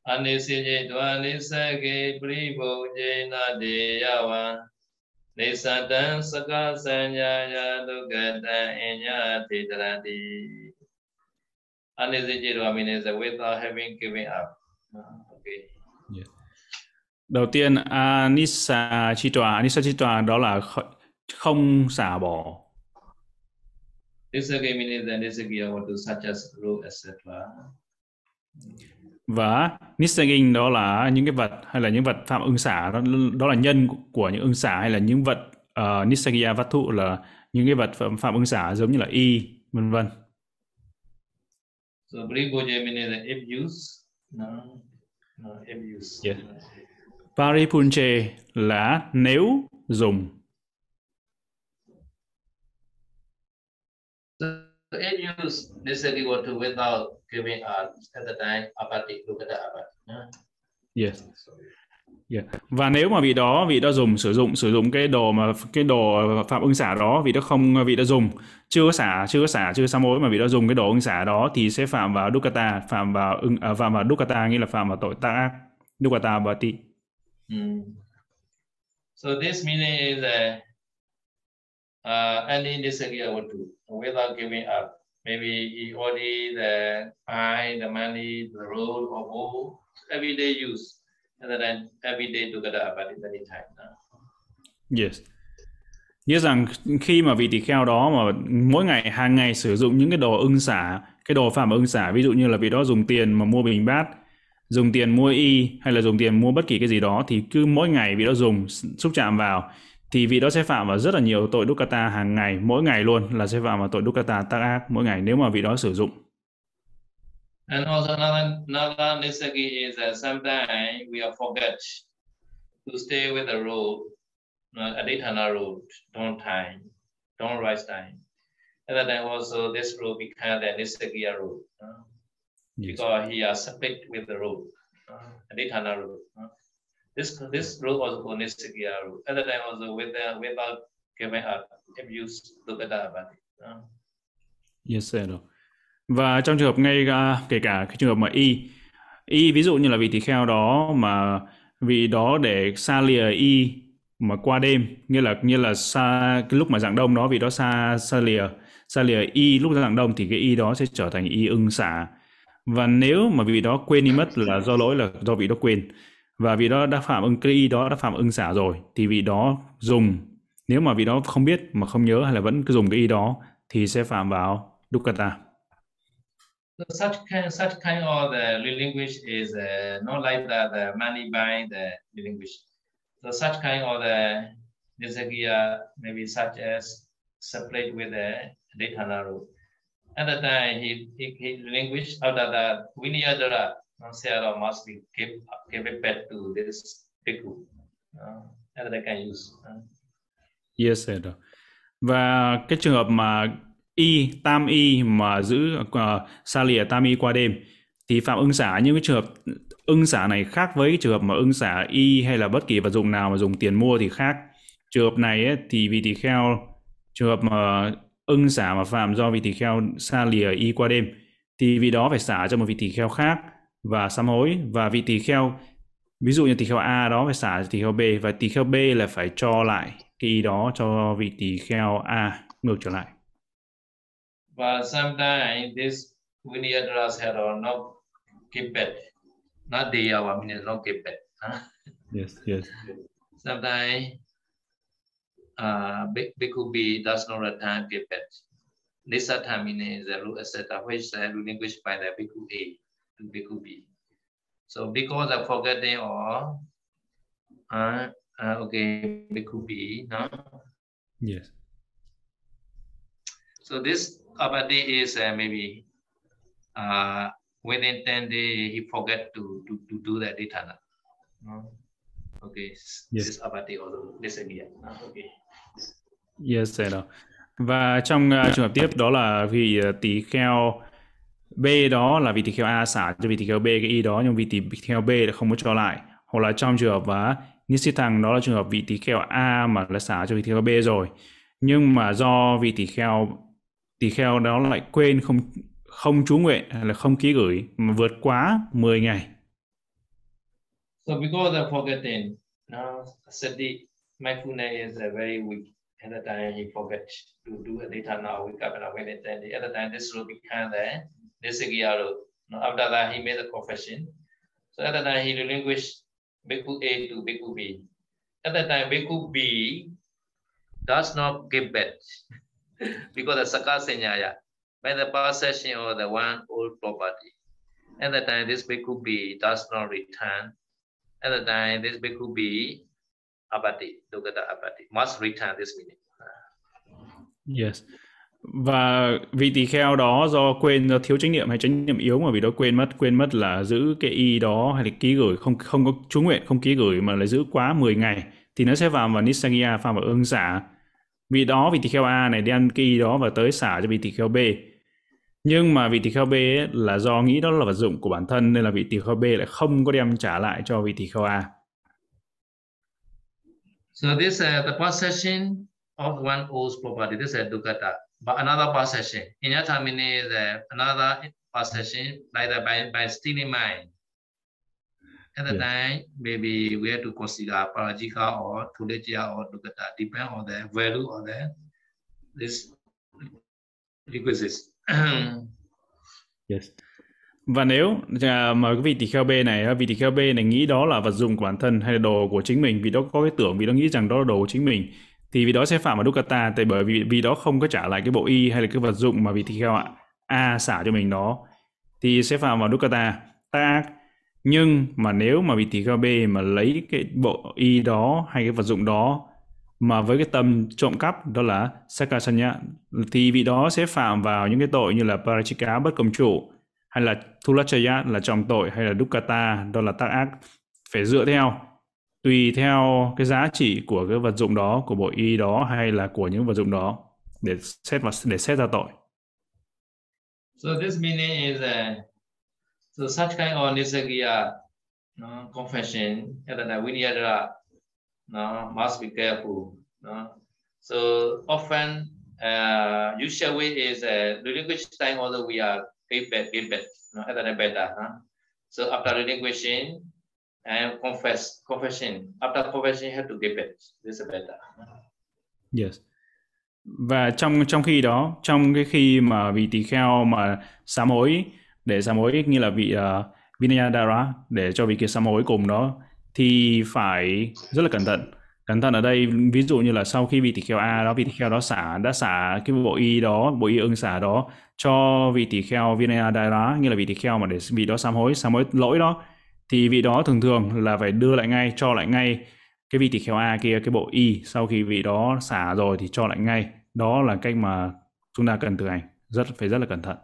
Anisije duanisage privo jena deyawa Nisadan saka sanyaya dukata inyati dradi. Anisije duaminese without having given up. Okay. Yeah. Đầu tiên Anissa Chitwa, Anissa Chitwa đó là không xả bỏ. Nisage means Nisage or such as root et cetera. Và Nissagiya đó là những cái vật hay là những vật phạm ưng xả, đó, đó là nhân của những ưng xả hay là những vật uh, Nissagiya vật thụ là những cái vật phạm, phạm ưng xả giống như là y vân vân. So Paripuja means là abuse. No, no abuse. Yeah. Paripunche là nếu dùng. So if you necessarily want to without giving up at the time, apathy, look at the apathy. Yes. Yeah. Và nếu mà vị đó, vị đã dùng sử dụng sử dụng cái đồ mà cái đồ phạm ưng xả đó, vị đã không vị đã dùng chưa xả chưa xả chưa sám hối mà vị đã dùng cái đồ ưng xả đó thì sẽ phạm vào dukkata, phạm vào ưng à, phạm vào dukkata nghĩa là phạm vào tội tác ác, dukkata apathy. Mm. So this meaning is that Uh, and in this area, without giving up, maybe he ordered the pie, the money, the road, or both, everyday use, and then everyday together, but in any time. No? Yes. Nghĩa rằng khi mà vị tỳ kheo đó mà mỗi ngày, hàng ngày sử dụng những cái đồ ưng xả, cái đồ phạm ưng xả, ví dụ như là vị đó dùng tiền mà mua bình bát, dùng tiền mua y, hay là dùng tiền mua bất kỳ cái gì đó, thì cứ mỗi ngày vị đó dùng, xúc chạm vào, thì vị đó sẽ phạm vào rất là nhiều tội dukkata hàng ngày, mỗi ngày luôn là sẽ phạm vào tội dukkata tác ác mỗi ngày nếu mà vị đó sử dụng. And also another, another nisagi is that sometimes we are forget to stay with the road, aditana road, don't time, don't rise time. And then also this road becomes the nisagiya road, uh, yes. Because he is split with the road, uh, aditana road. Uh. This this rule also called Nissagiya rule. Other time also with uh, without giving up, abuse dukkata apathy. Uh. Yes, sir. Và trong trường hợp ngay uh, kể cả cái trường hợp mà y y ví dụ như là vị tỳ kheo đó mà vị đó để xa lìa y mà qua đêm, nghĩa là như là xa cái lúc mà rạng đông đó vị đó xa xa lìa xa lìa y lúc rạng đông thì cái y đó sẽ trở thành y ưng xả. Và nếu mà vị đó quên đi mất là do lỗi là do vị đó quên. Và vì đó đã phạm ưng kri đó đã phạm ưng xả rồi thì vì đó dùng, nếu mà vì đó không biết mà không nhớ hay là vẫn cứ dùng cái y đó thì sẽ phạm vào dukkata. So such kind, such kind of the relinquish is uh, not like the, the money by the relinquish. So such kind of the nisagiya maybe such as separate with the aditana root. At the time he he, he relinquished after the vinayadara. Sayado must be give, give it back to this bhikkhu, uh, and they can use. Uh. Yes, Sayado. Và cái trường hợp mà y tam y mà giữ uh, xa lìa tam y qua đêm thì phạm ưng xả, nhưng cái trường hợp ưng xả này khác với cái trường hợp mà ưng xả y hay là bất kỳ vật dụng nào mà dùng tiền mua thì khác. Trường hợp này ấy, thì vị tỳ kheo trường hợp mà ưng xả mà phạm do vị tỳ kheo xa lìa y qua đêm thì vị đó phải xả cho một vị tỳ kheo khác và sám hối, và vị tỳ kheo ví dụ như tỳ kheo A đó phải xả tỳ kheo B, và tỳ kheo B là phải cho lại cái ý đó cho vị tỳ kheo A ngược trở lại. Và sometimes this vinayadra sayado not give back, not the our meaning not give back. Yes, yes. Sometimes uh, bhikkhu B does not return give back. This time meaning the rule et cetera which is relinquished by the bhikkhu A. Bhikkhu B. So because I forget they all, uh, uh, okay, bhikkhu B, no? Yes. So this apathy is uh, maybe uh, within ten days he forget to, to, to do that aditana. Okay. Yes. This is about the other. This again. Okay. Yes, I know. Và trong uh, trường hợp tiếp đó là vì uh, tỳ kheo B đó là vị tỳ kheo A xả cho vị tỳ kheo B cái y đó, nhưng vị tỳ kheo B đã không muốn cho lại. Hoặc là trong trường hợp và Nisithang đó là trường hợp vị tỳ kheo A mà đã xả cho vị tỳ kheo B rồi, nhưng mà do vị tỳ kheo tỳ kheo đó lại quên không không chú nguyện hay là không ký gửi mà vượt quá mười ngày. So because of forgetting, now sati mindfulness is a very weak. At the time he forget to do a data now wake up and awaken then the other time this will become there. This Nissagiya. Now after that he made a confession. So at the time he relinquished Bhikkhu A to Bhikkhu B. At the time Bhikkhu B does not give back because the Sakha Senyaya by the possession of the one old property. At the time this Bhikkhu B does not return. At the time this Bhikkhu B Abati, Dogata Abati, must return this meaning. Yes. Và vị tỳ kheo đó do quên, do thiếu chánh niệm hay chánh niệm yếu mà vì đó quên mất, quên mất là giữ cái y đó hay là ký gửi, không không có chú nguyện, không ký gửi mà lại giữ quá mười ngày thì nó sẽ vào vào Nissagiya, vào vào ương xả. Vì đó vị tỳ kheo A này đem cái y đó và tới xả cho vị tỳ kheo B. Nhưng mà vị tỳ kheo B ấy, là do nghĩ đó là vật dụng của bản thân nên là vị tỳ kheo B lại không có đem trả lại cho vị tỳ kheo A. So this uh, the possession of one owes property. This is uh, dukkata. But another possession, inyatamine is uh, another possession, like that by by stealing mind. At the yes. time, maybe we have to consider parajika or tulajya or dukkata, depend on the value of the this requisites. Yes. Và nếu mà cái vị tỳ kheo B này, vị tỳ kheo B này nghĩ đó là vật dụng của bản thân hay là đồ của chính mình, vì đó có cái tưởng, vì đó nghĩ rằng đó là đồ của chính mình, thì vì đó sẽ phạm vào dukkata, tại bởi vì vì đó không có trả lại cái bộ y hay là cái vật dụng mà vị tỳ kheo A xả cho mình đó, thì sẽ phạm vào dukkata, tác ác. Nhưng mà nếu mà vị tỳ kheo B mà lấy cái bộ y đó hay cái vật dụng đó mà với cái tâm trộm cắp, đó là sakasanya, thì vị đó sẽ phạm vào những cái tội như là parajika, bất công trụ, hay là Thulachaya là trọng tội, hay là Dukkata, đó là tác ác. Phải dựa theo, tùy theo cái giá trị của cái vật dụng đó, của bộ y đó hay là của những vật dụng đó để xét và để xét ra tội. So this meaning is uh, so such kind of Nissagiya no, confession and that we need to no, must be careful. No? So often uh, usual way is uh, during which time although we are give back, give back, no, other than better. Huh? So after relinquishing and confess, confession, after confession, you have to give back. This is better. Yes. Và trong trong khi đó, trong cái khi mà vị tỳ kheo mà sám hối, để sám hối như là vị uh, Vinayadara, để cho vị kia sám hối cùng đó, thì phải rất là cẩn thận. Cẩn thận ở đây, ví dụ như là sau khi vị tỳ kheo A đó, vị tỳ kheo đó xả, đã xả cái bộ y đó, bộ y ưng xả đó cho vị tỳ kheo Vinayadara, nghĩa là vị tỳ kheo mà để vị đó sám hối, sám hối lỗi đó, thì vị đó thường thường là phải đưa lại ngay, cho lại ngay cái vị tỳ kheo A kia, cái bộ y sau khi vị đó xả rồi thì cho lại ngay. Đó là cách mà chúng ta cần thực hành, rất phải rất là cẩn thận.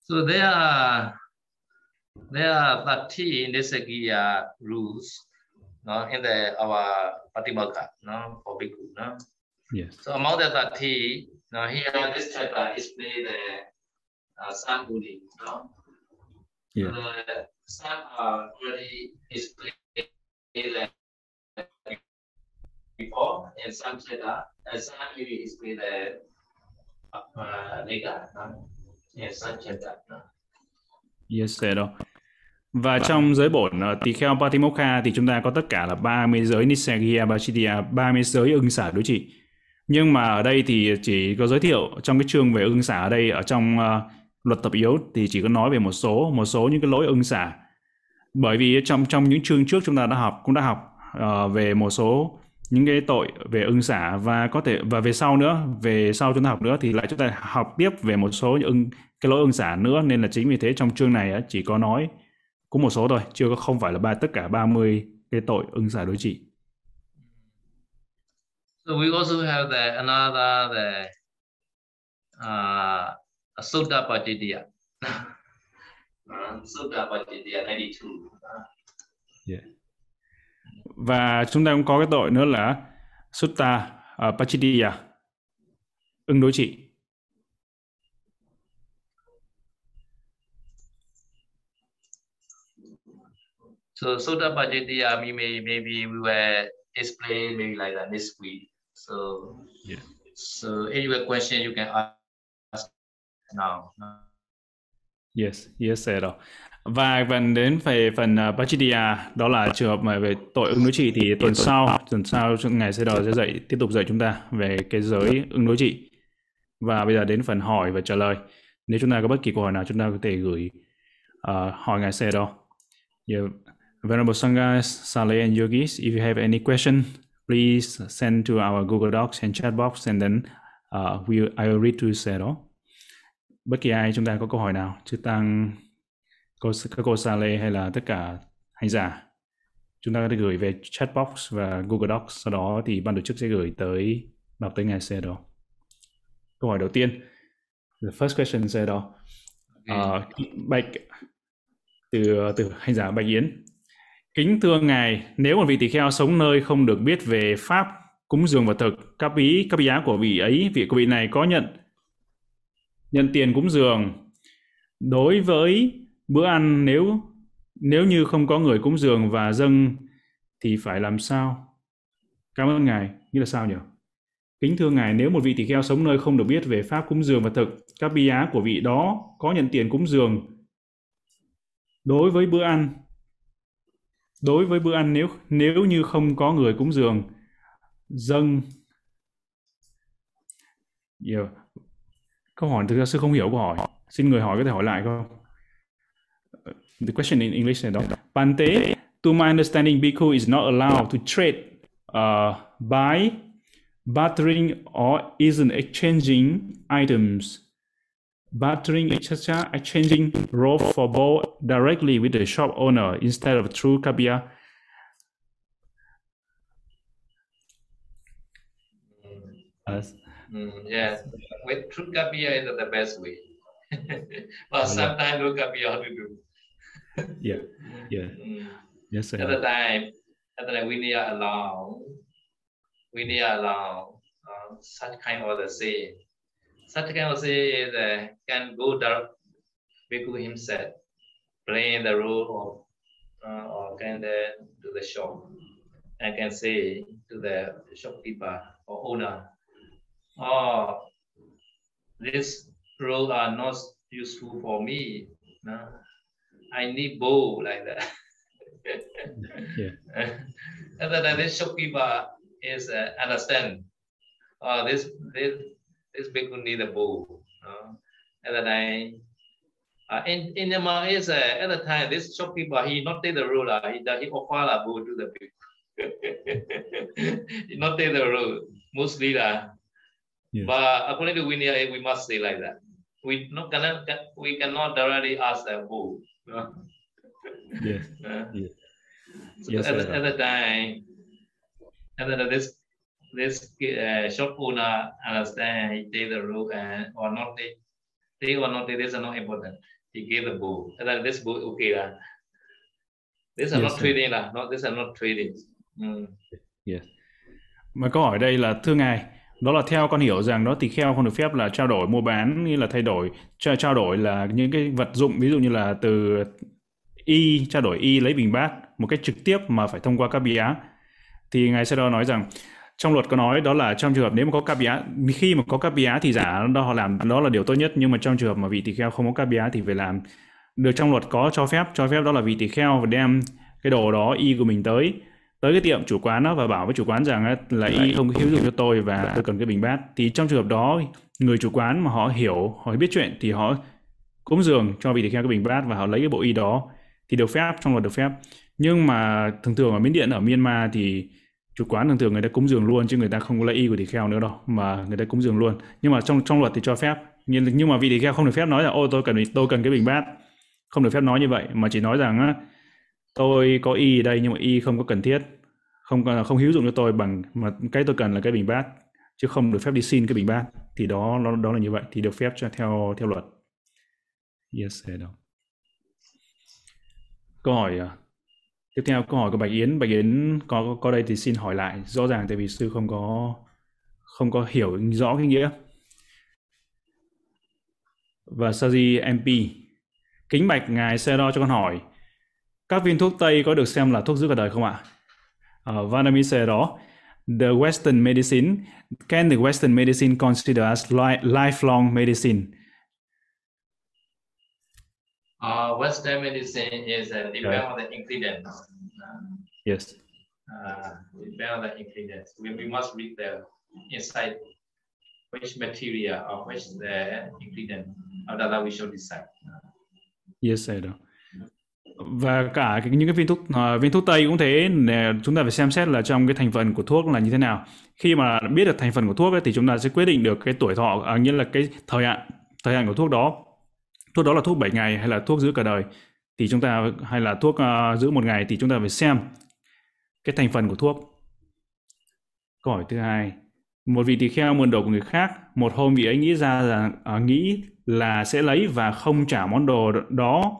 So there are, there are thirty Nissagiya rules. No, in the our Patimokka, no, for Bhikkhu, no. Yes. So among the thirty, no, here this chapter is played the uh, Sambuddhi, no. Yeah. So the Sam are already displayed uh, before, and some chapter, and some usually is played uh, uh, later, no. And some chapter, no. Yes, sir. Và trong giới bổn uh, tỳ kheo Patimokka thì chúng ta có tất cả là ba mươi giới Nissagiya Pachittiya, ba mươi giới ưng xả đối trị. Nhưng mà ở đây thì chỉ có giới thiệu trong cái chương về ưng xả ở đây, ở trong uh, luật tập yếu thì chỉ có nói về một số một số những cái lỗi ưng xả. Bởi vì trong trong những chương trước chúng ta đã học cũng đã học uh, về một số những cái tội về ưng xả, và có thể và về sau nữa, về sau chúng ta học nữa thì lại chúng ta học tiếp về một số những cái lỗi ưng xả nữa, nên là chính vì thế trong chương này uh, chỉ có nói cũng một số thôi, chưa có, không phải là ba tất cả ba mươi cái tội ưng xả đối trị. So we also have the another the uh, Sutta Pachittiya. Sutta Pachittiya ninety-two. Yeah. Và chúng ta cũng có cái tội nữa là Sutta uh, Pachittiya, ứng đối trị. So Sutta Pachittiya, maybe, maybe we will explain maybe like that next week. So, yeah. So any question you can ask now. Yes, yes, Sayado. Và phần đến về phần uh, Pachittiya, đó là trường hợp mà về tội ứng đối trị thì tuần sau, tuần sau ngày Sayado sẽ dạy tiếp tục dạy chúng ta về cái giới ứng đối trị. Và bây giờ đến phần hỏi và trả lời. Nếu chúng ta có bất kỳ câu hỏi nào, chúng ta có thể gửi uh, hỏi ngài Sayado. Yeah. Venerable Sangha, Sale and Yogis, if you have any question, please send to our Google Docs and chat box, and then uh, we I will read to Sayado. Bất kỳ ai chúng ta có câu hỏi nào, chư tăng, cô, các cô Sale hay là tất cả hành giả, chúng ta có thể gửi về chat box và Google Docs. Sau đó thì ban tổ chức sẽ gửi tới đọc tới ngài Sayado. Câu hỏi đầu tiên, the first question Sayado, uh, back. Từ, từ hành giả Bạch Yến. Kính thưa ngài, nếu một vị tỳ kheo sống nơi không được biết về pháp cúng dường vật thực, các ý các giá của vị ấy, vị của vị này có nhận nhận tiền cúng dường đối với bữa ăn, nếu nếu như không có người cúng dường và dâng thì phải làm sao? Cảm ơn ngài. Nghĩa là sao nhỉ? Kính thưa ngài, nếu một vị tỳ kheo sống nơi không được biết về pháp cúng dường vật thực, các ý giá của vị đó có nhận tiền cúng dường đối với bữa ăn, đối với bữa ăn nếu nếu như không có người cúng dường dâng. Yeah. Câu hỏi thực ra sư không hiểu câu hỏi, xin người hỏi có thể hỏi lại không? The question in English này đó. Pante, to my understanding, bhikkhu is not allowed to trade uh, by bartering or isn't exchanging items. Bartering, et cetera, exchanging rope for ball directly with the shop owner instead of through Kapiya. Mm. Mm, yes, with through Kapiya is the best way. But sometimes no Kapiya how to do. Yeah, yeah. Mm. Yes, at the time, at the time we need to allow, we need to allow uh, such kind of the same. Such can also uh, can go dark, bhikkhu himself, playing the role of uh, or can uh, to the shop, and can say to the shopkeeper or owner, oh, these roles are not useful for me. No? I need bowl like that. Yeah. And then the shopkeeper is uh, understand. Oh, this this. This bhikkhu need a bowl. Uh, at the time, uh, in in the Mao is uh, at the time this shopkeeper he not take the ruler, he he offer a bowl to the bhikkhu. He not take the rule mostly lah. Yes. But according to Vinaya, we must say like that. We not cannot we cannot directly ask a bowl. Uh, yes. Uh, yes. So yes. At, yes. at the time, at the time this. This uh, shop owner understand he take the rule and or not take, take or not take. This is not important. He gave the bowl. And then this bowl okay lah. This are yes, not trading lah. Not this are not trading. Mm. Yes. Mà câu hỏi đây là thưa ngài, đó là theo con hiểu rằng đó tỳ kheo không được phép là trao đổi mua bán, như là thay đổi tra, trao đổi là những cái vật dụng, ví dụ như là từ y trao đổi y lấy bình bát một cách trực tiếp mà phải thông qua Kapiya. Thì ngài Sayado nói rằng trong luật có nói đó là trong trường hợp nếu mà có Kapiya, khi mà có Kapiya thì giả đó họ làm đó là điều tốt nhất, nhưng mà trong trường hợp mà vị tỳ kheo không có Kapiya thì phải làm được. Trong luật có cho phép cho phép đó là vị tỳ kheo đem cái đồ đó y của mình tới tới cái tiệm chủ quán đó và bảo với chủ quán rằng là y không hữu dụng cho tôi và tôi cần cái bình bát. Thì trong trường hợp đó người chủ quán mà họ hiểu, họ biết chuyện thì họ cúng dường cho vị tỳ kheo cái bình bát và họ lấy cái bộ y đó thì được phép, trong luật được phép. Nhưng mà thường thường ở Miến Điện, ở Myanmar thì chủ quán thường thường người ta cúng dường luôn, chứ người ta không lấy y của tỳ kheo nữa đâu, mà người ta cúng dường luôn. Nhưng mà trong trong luật thì cho phép, nhưng, nhưng mà vị tỳ kheo không được phép nói là ôi tôi cần tôi cần cái bình bát, không được phép nói như vậy, mà chỉ nói rằng tôi có y ở đây nhưng mà y không có cần thiết, không không hữu dụng cho tôi, bằng mà cái tôi cần là cái bình bát, chứ không được phép đi xin cái bình bát. Thì đó đó, đó là như vậy, thì được phép cho theo theo luật. Yes, đó. Câu hỏi Tiếp theo câu hỏi của Bạch Yến. Bạch Yến có có đây thì xin hỏi lại rõ ràng, tại vì sư không có không có hiểu rõ cái nghĩa. Và Saji em pê, kính bạch ngài Sayado cho con hỏi, các viên thuốc Tây có được xem là thuốc giữ cả đời không ạ? Uh, Vanami Sayado, the Western medicine, can the Western medicine consider as li lifelong medicine? Uh, Western medicine is uh, depend yeah. on the ingredients. Uh, yes. Uh, depend on the ingredients. We, we must read the inside which material or which the ingredient. After that we shall decide. Uh, yes, I do. Và cả những cái viên thuốc uh, viên thuốc Tây cũng thế, chúng ta phải xem xét là trong cái thành phần của thuốc là như thế nào. Khi mà biết được thành phần của thuốc ấy, thì chúng ta sẽ quyết định được cái tuổi thọ, à, nghĩa là cái thời hạn thời hạn của thuốc đó. Thuốc đó là thuốc bảy ngày hay là thuốc giữ cả đời, thì chúng ta hay là thuốc uh, giữ một ngày, thì chúng ta phải xem cái thành phần của thuốc. Câu hỏi thứ hai, một vị tỳ kheo mượn đồ của người khác, một hôm vị ấy nghĩ ra là uh, nghĩ là sẽ lấy và không trả món đồ đó,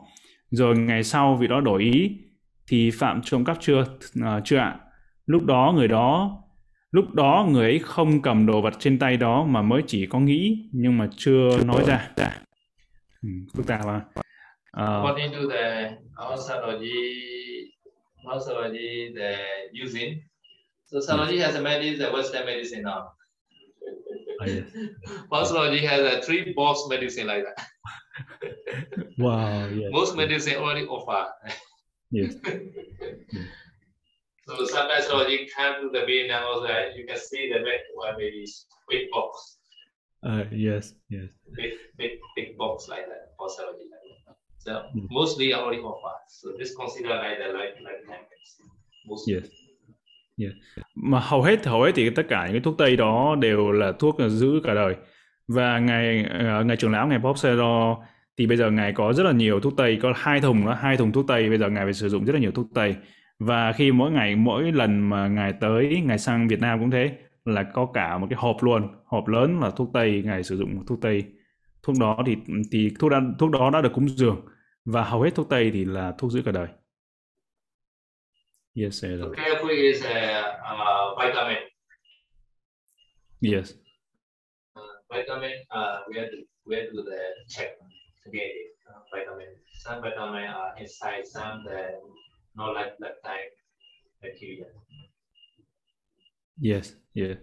rồi ngày sau vị đó đổi ý thì phạm trộm cắp chưa uh, chưa ạ? Lúc đó người đó lúc đó người ấy không cầm đồ vật trên tay đó mà mới chỉ có nghĩ nhưng mà chưa nói ra. Phức tạp à? According to the ontology, ontology the using, so ontology has a medicine, the Western medicine now. Ontology has a three box medicine like that. Wow. Yeah. Most medicine already offer. Yes. So sometimes ontology can do the Vietnam also. You can see the one maybe three box. Uh, yes, yes. Big, big, big box like that, possibly like that. So mm. mostly only offer. So this consider like the life, lifetime. Mostly. Yes, yes. Mà hầu hết, hầu hết thì tất cả những cái thuốc Tây đó đều là thuốc giữ cả đời. Và ngài, uh, ngài trưởng lão, ngài Bob Sador, thì bây giờ ngài có rất là nhiều thuốc Tây, có hai thùng đó, hai thùng thuốc Tây. Bây giờ ngài phải sử dụng rất là nhiều thuốc Tây. Và khi mỗi ngày, mỗi lần mà ngài tới, ngài sang Việt Nam cũng thế, là có cả một cái hộp luôn, hộp lớn là thuốc Tây, ngài sử dụng thuốc Tây. Thuốc đó thì thì thuốc đã, thuốc đó đã được cúng dường, và hầu hết thuốc Tây thì là thuốc giữ cả đời. Yes, sir. Careful is a uh, vitamin. Yes. Uh, vitamin, uh, we have to we have to the check again. Uh, vitamin, some vitamin are inside, some the not like lifetime bacteria. Yes, yeah.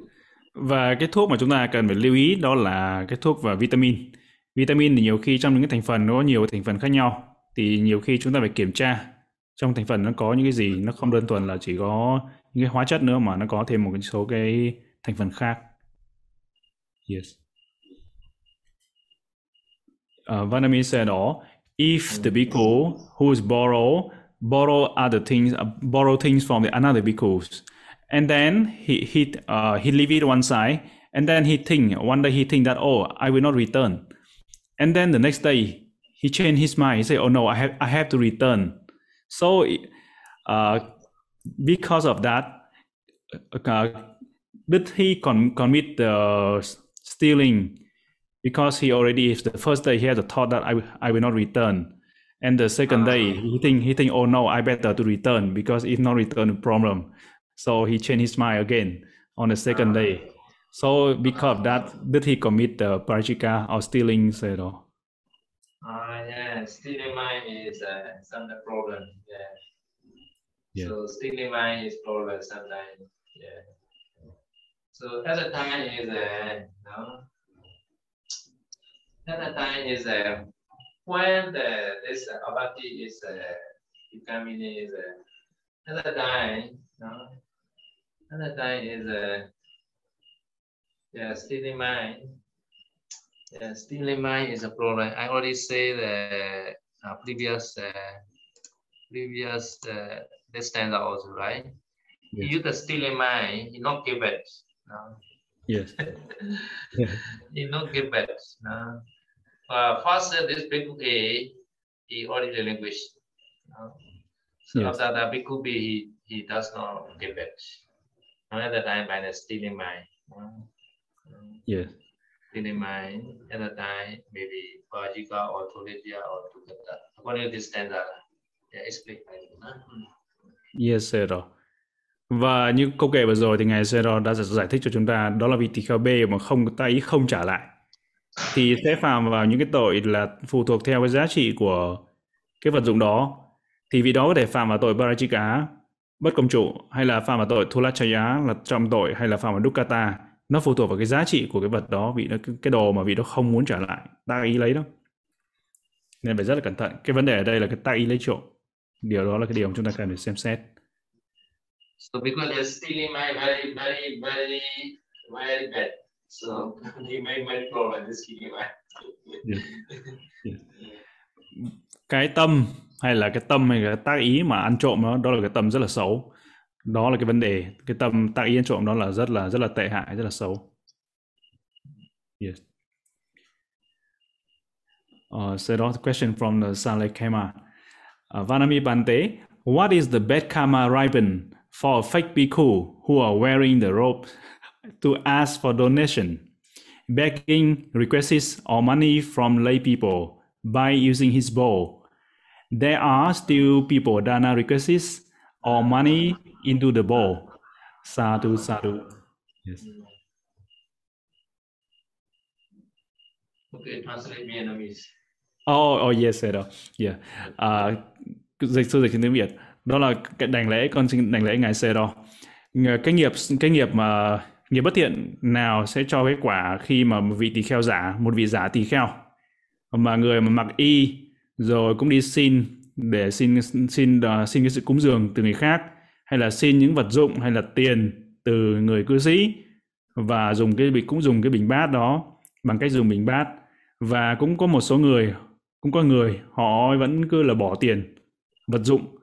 Và cái thuốc mà chúng ta cần phải lưu ý đó là cái thuốc và vitamin. Vitamin thì nhiều khi trong những cái thành phần nó có nhiều thành phần khác nhau, thì nhiều khi chúng ta phải kiểm tra trong thành phần nó có những cái gì, nó không đơn thuần là chỉ có những cái hóa chất nữa mà nó có thêm một số cái thành phần khác. Yes. Uh, Vanami said đó, if the bhikkhu who is borrow borrow other things uh, borrow things from the another bhikkhus, and then he he uh, he leave it one side, and then he think one day he think that, oh, I will not return, and then the next day he change his mind. He say, oh no, I have I have to return. So uh, because of that, uh, did he com commit the stealing? Because he already the first day he had the thought that I will, I will not return, and the second day he think he think oh no, I better to return because if not return, the problem. So he changed his mind again on the second day. So because of that, did he commit the parajika or stealing? At all? Ah, uh, yeah, stealing mind is uh, some problem. Yeah. yeah. So stealing mind is problem sometimes. Yeah. So at the time is uh, no. At the time is uh, when the this uh, abati is uh, becoming is uh, at the time. No. Another time is a uh, yeah, stealing mind. Yeah, stealing mind is a problem. I already say the uh, previous uh, previous uh, this standard also, right? Yes. He used the stealing mind. He not give it. No. Yes. He not give it. No. Uh, first, uh, this big A, he already relinquished. No. So yes. After that, big B, he. He does not give it. Another time by the stealing mind. Yes. Stealing mind. Another time maybe Pajika or Tulidya or Tukata. According to this standard, yeah, explain. Yesero. Và như câu kể vừa rồi thì Ngài Sayado đã giải thích cho chúng ta đó là vì tỳ kheo B mà không tay không trả lại thì sẽ phạm vào những cái tội là phụ thuộc theo cái giá trị của cái vật dụng đó, thì vì đó có thể phạm vào tội Parajika, bất công trụ, hay là phạm vào tội Thulachaya là trọng tội, hay là phạm vào Dukkata. Nó phụ thuộc vào cái giá trị của cái vật đó, vì nó, cái đồ mà vị đó không muốn trả lại, tác ý lấy đó. Nên phải rất là cẩn thận. Cái vấn đề ở đây là cái tác ý lấy trộm. Điều đó là cái điều mà chúng ta cần phải xem xét. So because you're stealing my very, very, very, very bad. So you make my problem just keep my. Yeah. Yeah. Cái tâm hay là cái tâm hay là cái tác ý mà ăn trộm đó, đó là cái tâm rất là xấu. Đó là cái vấn đề, cái tâm tác ý ăn trộm đó là rất là rất là tệ hại, rất là xấu. Yes. Uh, so that's a question from the Sale Khema. Uh, Vanami Bante, what is the bad karma ripen for a fake bhikkhu who are wearing the robe to ask for donation, begging requests or money from lay people by using his bowl? There are still people dana requests or money into the bowl. Sadhu, sadhu. Yes. Okay, translate Vietnamese. Oh, oh yes, sir. Yeah. Uh, dịch sư dịch tiếng Việt. Đó là cái đảnh lễ, con xin đảnh lễ Ngài Sayado. Cái nghiệp, cái nghiệp mà nghiệp bất thiện nào sẽ cho kết quả khi mà một vị tỳ kheo giả, một vị giả tỳ kheo mà người mà mặc y rồi cũng đi xin để xin xin xin, uh, xin cái sự cúng dường từ người khác, hay là xin những vật dụng hay là tiền từ người cư sĩ, và dùng cái cũng dùng cái bình bát đó bằng cách dùng bình bát. Và cũng có một số người, cũng có người họ vẫn cứ là bỏ tiền, vật dụng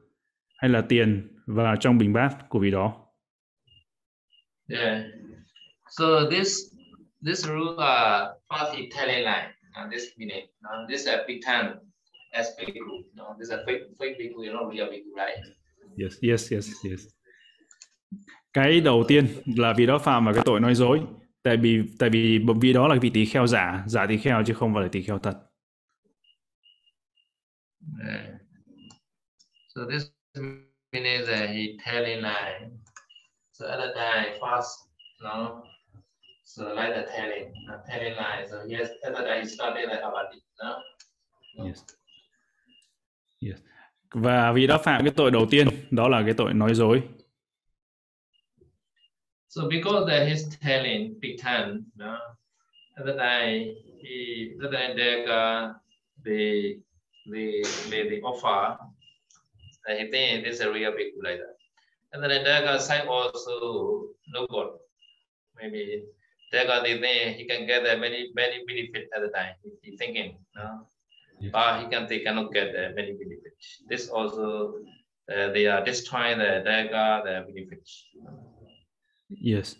hay là tiền vào trong bình bát của vị đó. Yeah. So this this rule uh party telling line on this minute. On this uh, big time as big group. No, this is a fake fake big group, not real big group, right? Yes, yes, yes, yes. Cái đầu tiên là vì đó phạm vào cái tội nói dối. Tại vì tại vì vì đó là vị tỳ kheo giả, giả tỳ kheo chứ không phải là tỳ kheo thật. Yeah. So this means that he telling lie. So at the time fast, no. So like the telling, the telling lie. So yes, at the time he started like about it, no. no. Yes. Yes. Và vì đã phạm cái tội đầu tiên, đó là cái tội nói dối. So because that he's telling big time, no, at the time he, at the time they got the the the offer, and he think this is a real big like that. And then they got sign also no good. Maybe they got the thing he can get the many many benefit at the time. He, he thinking, no. But he can, they cannot get the many benefits. This also, uh, they are destroying the dagger, the benefits. Yes.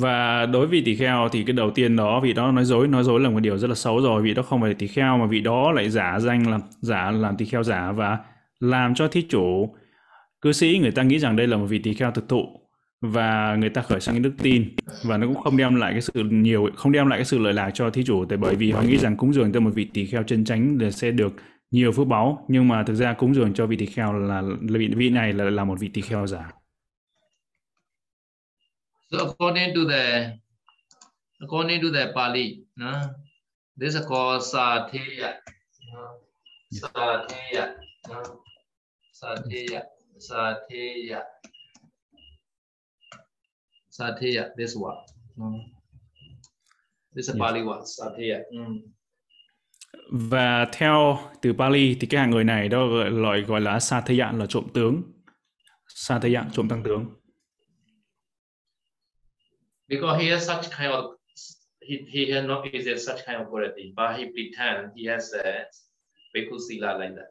Và đối với tỳ kheo thì cái đầu tiên đó, vị đó nói dối, nói dối là một điều rất là xấu rồi. Vị đó không phải là tỳ kheo mà vị đó lại giả danh làm giả làm tỳ kheo giả và làm cho thí chủ, cư sĩ người ta nghĩ rằng đây là một vị tỳ kheo thực thụ và người ta khởi sang cái đức tin, và nó cũng không đem lại cái sự nhiều, không đem lại cái sự lợi lạc cho thí chủ, tại bởi vì họ nghĩ rằng cúng dường cho một vị tỳ kheo chân chánh là sẽ được nhiều phước báu, nhưng mà thực ra cúng dường cho vị tỳ kheo là, là vị, vị này là là một vị tỳ kheo giả. So according to the according to the Pali, no, this is called Satya, Satya, Satya, Satya. Satya, this one. Mm. This is Pali one, Satya. Mm. Và theo từ Pali thì cái hàng người này đó gọi gọi là Satya, là trộm tướng. Satya, trộm tăng tướng. Because he has such kind of he he has not exist such kind of quality, but he pretend he has a bhikkhu sila like that.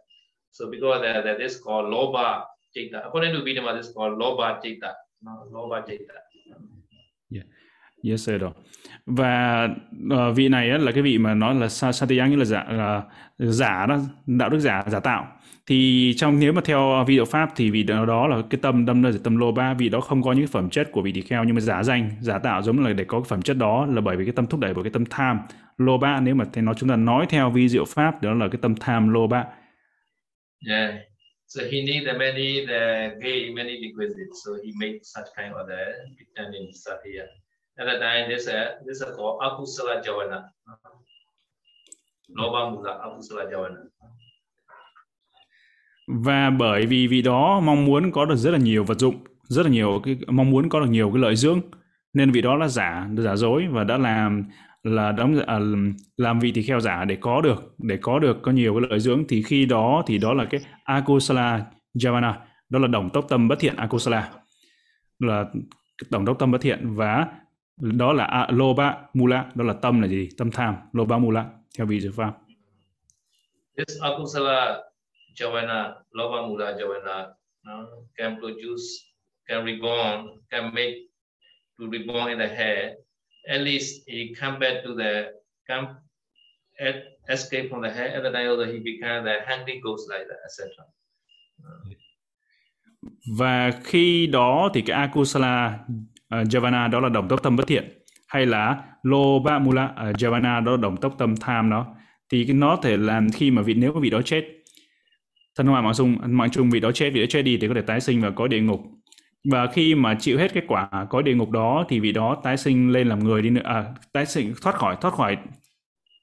So because that that is called loba citta. According to Vedanta, this is called loba citta. No, loba citta. Yeah. Yes, sir. Và uh, vị này ấy, là cái vị mà nói là Satya, nghĩa là giả, là giả đó, đạo đức giả, giả tạo. Thì trong nếu mà theo vị Đạo Pháp thì vị đó, đó là cái tâm tâm là tâm loba, vị đó không có những phẩm chất của vị tỳ kheo nhưng mà giả danh, giả tạo giống là để có cái phẩm chất đó là bởi vì cái tâm thúc đẩy của cái tâm tham loba. Nếu mà thế nói chúng ta nói theo vi Diệu Pháp đó là cái tâm tham loba. Yeah. So he need the many the gay many requisites. So he made such kind of the return in Satya. At the time this uh, this is called Apusala Javana. Loba Mula Apusala Javana. Và bởi vì vì đó mong muốn có được rất là nhiều vật dụng, rất là nhiều cái mong muốn có được nhiều cái lợi dưỡng, nên vì đó là giả giả dối và đã làm là đóng à, làm vị tỳ kheo giả để có được để có được có nhiều cái lợi dưỡng, thì khi đó thì đó là cái akusala javana, đó là đồng tốc tâm bất thiện akusala, là đồng tốc tâm bất thiện, và đó là à, loba mula, đó là tâm là gì, tâm tham, loba mula theo vị Diệu Pháp. This akusala javana, loba mula javana, no, can produce, can reborn, can make to reborn in the head. At least he come back to the come at, escape from the head. At the time also he become the hungry ghost like that, et cetera. Và khi đó thì cái akusala uh, javana đó là đồng tốc tâm bất thiện, hay là loba mula uh, javana đó là đồng tốc tâm tham đó, thì nó thể làm khi mà vị nếu mà vị đó chết, thân hoại mạng chung mạng chung vị đó chết, vị đó chết đi thì có thể tái sinh và có địa ngục. Và khi mà chịu hết cái quả có địa ngục đó thì vị đó tái sinh lên làm người đi nữa, à, tái sinh thoát khỏi thoát khỏi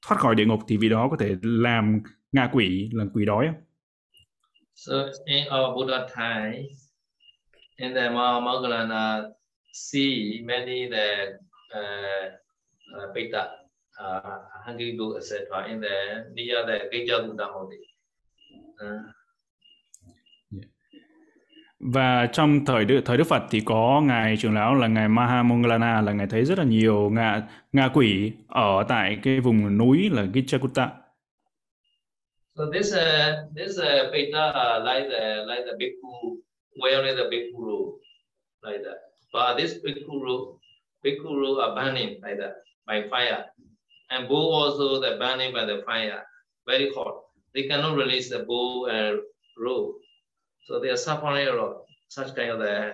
thoát khỏi địa ngục thì vị đó có thể làm ngạ quỷ, làm quỷ đói. So in our Buddha time, in the Mahamoggallana see many the uh, Pita, uh, hungry ghost, et cetera in the near the Gitchakuta Modi. Và trong thời Đức, thời Đức Phật thì có ngài trưởng lão là ngài Mahamoggallana, là ngài thấy rất là nhiều ngạ ngạ quỷ ở tại cái vùng núi là Gitchakuta. So this uh, this uh, Pita uh, like the like the bhikkhu wearing the bhikkhu robe like that. But this bhikkhu robe bhikkhu robe are burning like that by fire, and bull also the burning by the fire very hot. They cannot release the bull uh, robe. So they are suffering a lot, such kind of the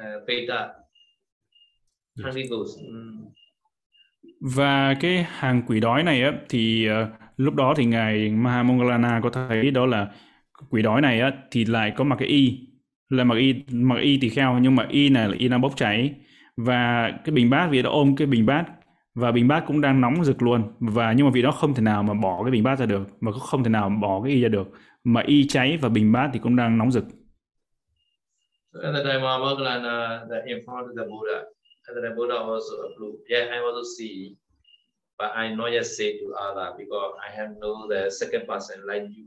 uh, beta, hungry ghost. Mm. Và cái hàng quỷ đói này á, thì uh, lúc đó thì ngài Mahamoggallana có thấy đó là quỷ đói này á, thì lại có mặc cái y, là mặc y mặc y tỳ kheo, nhưng mà y này là y đang bốc cháy, và cái bình bát vì đã ôm cái bình bát, và bình bát cũng đang nóng rực luôn, và nhưng mà vì đó không thể nào mà bỏ cái bình bát ra được, mà cũng không thể nào mà bỏ cái y ra được, mà y cháy và bình bát thì cũng đang nóng rực. At the time Mahamoggallana informed the Buddha, at the time Buddha also approved. Yeah, I also see, but I not yet say to Allah because I have no the second person like you.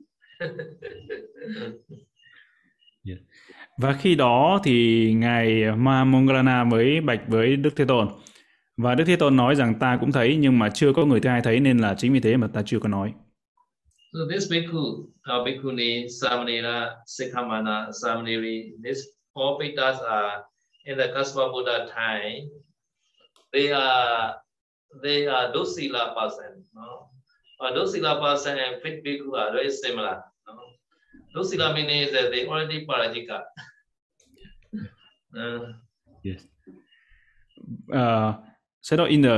Yeah. Và khi đó thì ngài Mahamoggallana mới bạch với Đức Thế Tôn, và Đức Thế Tôn nói rằng ta cũng thấy nhưng mà chưa có người thứ hai thấy, nên là chính vì thế mà ta chưa có nói. So this bhikkhu, uh, bhikkhuni, samanera, sikhamana, samaneri, these four pitas are in the Kasapa Buddha time. They are they are docile person, no? But docile person and fit bhikkhu are very similar, no? Docile means that they already parajika. uh, yes. Uh, Say that in the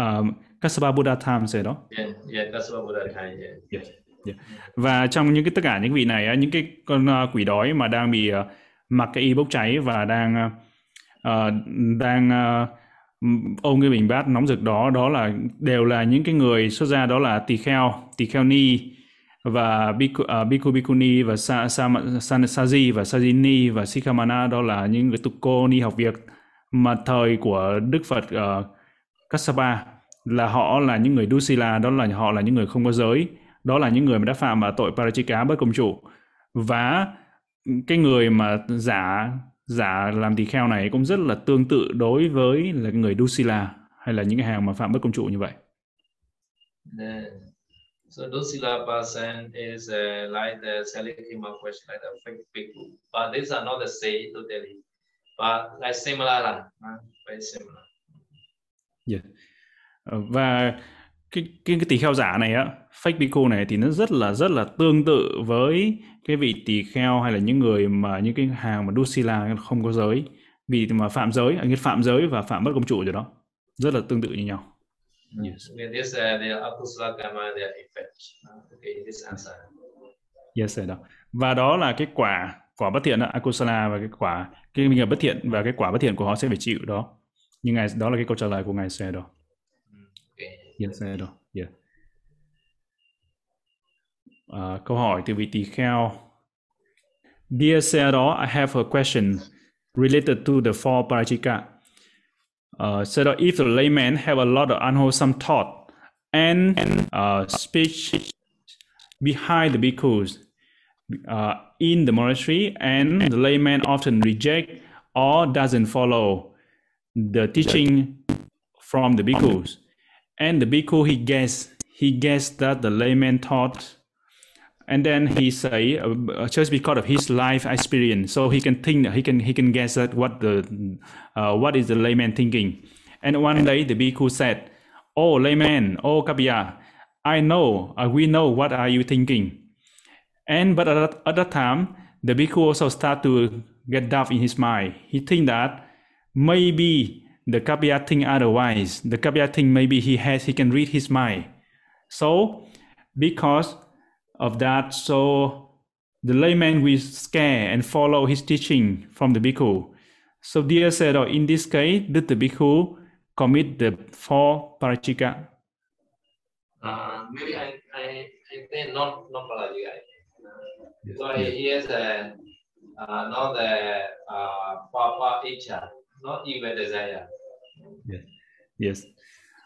um, Kasapa Buddha time, say that. Yeah, yeah, Kasapa Buddha time, yeah. Yeah, yeah. Và trong những cái tất cả những vị này, những cái con quỷ đói mà đang bị uh, mặc cái y bốc cháy và đang uh, đang uh, ôm cái bình bát nóng rực đó, đó là đều là những cái người xuất gia, đó là tỳ kheo, tỳ kheo ni và bhikkhu uh, bhikkhu bhikkhuni và sa sa saji và sajini và sikhamana, đó là những người tu cô ni học việc mà thời của Đức Phật uh, Kassapa, là họ là những người Dusila, đó là họ là những người không có giới, đó là những người mà đã phạm vào tội Parajika bất công chủ. Và cái người mà giả giả làm tỳ kheo này cũng rất là tương tự đối với là người Dusila, hay là những cái hàng mà phạm bất công chủ như vậy. Yeah. So Dusila person is uh, like the Salikima question, like the fake people, but these are not the same totally, but like similar, huh? Very similar. Yeah. Và cái cái, cái tỳ kheo giả này á, fake bhikkhu này thì nó rất là rất là tương tự với cái vị tỳ kheo hay là những người mà những cái hàng mà Dusila không có giới, vì mà phạm giới, anh ấy phạm giới và phạm bất công trụ rồi đó, rất là tương tự như nhau. Yes. Yes, uh, they are akusala karma, they are effect. Okay, this answer. Yes, đó. Và đó là cái quả quả bất thiện đó, akusala, và cái quả cái nghiệp bất thiện, và cái quả bất thiện của họ sẽ phải chịu đó. Nhưng ngài, đó là cái câu trả lời của ngài Sayado. Yes, Sayado. Yeah. Uh, câu hỏi từ vị tỳ kheo. Dear Sayado, I have a question related to the four parajika. Uh, Sayado, if the layman have a lot of unwholesome thought and uh, speech behind the bhikkhus uh, in the monastery, and the layman often reject or doesn't follow the teaching from the bhikkhus, and the bhikkhu he guessed he guessed that the layman taught, and then he say uh, just because of his life experience, so he can think he can he can guess that what the uh, what is the layman thinking. And one day the bhikkhu said, "Oh layman, oh Kapiya, I know uh, we know what are you thinking." And but at, at that time the bhikkhu also start to get doubt in his mind. He think that maybe the Kapiya think otherwise. The Kapiya think maybe he has, he can read his mind. So because of that, so the layman will scare and follow his teaching from the bhikkhu. So dear Sayadaw, in this case, did the bhikkhu commit the four parachika? Uh, maybe I, I, I think not, not parachika. Uh, yes. So yes. He is a, uh, not the uh, proper teacher. Not even desire. Yes. Yes.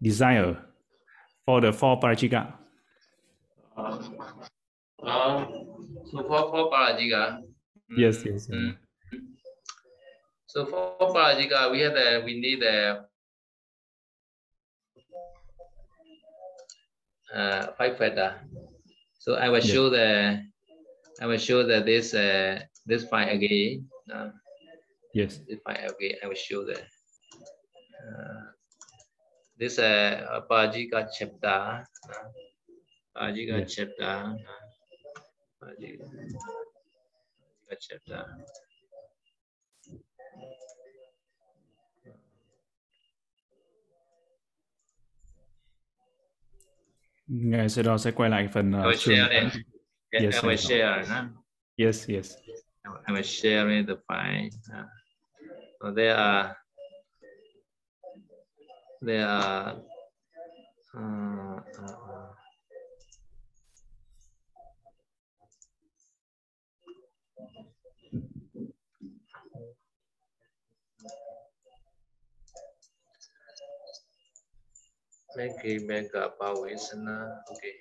desire for the four parajika? Uh, uh, so for four parajika. Yes, yes. Mm, yes. So for parajika, we have a, we need a, uh, five factor. So I will yes. show the, I will show that this uh, this five again. Uh, Yes. If I okay, I will show the uh, this uh Parajika chapter. Parajika yes. chapter. Parajika chapter. Ngài sẽ đó sẽ quay lại phần. Uh, I will share. Yes, I will share. Yes, yes. I will share the file. Uh, So there are there are uh, uh, make a make up our listener. Okay.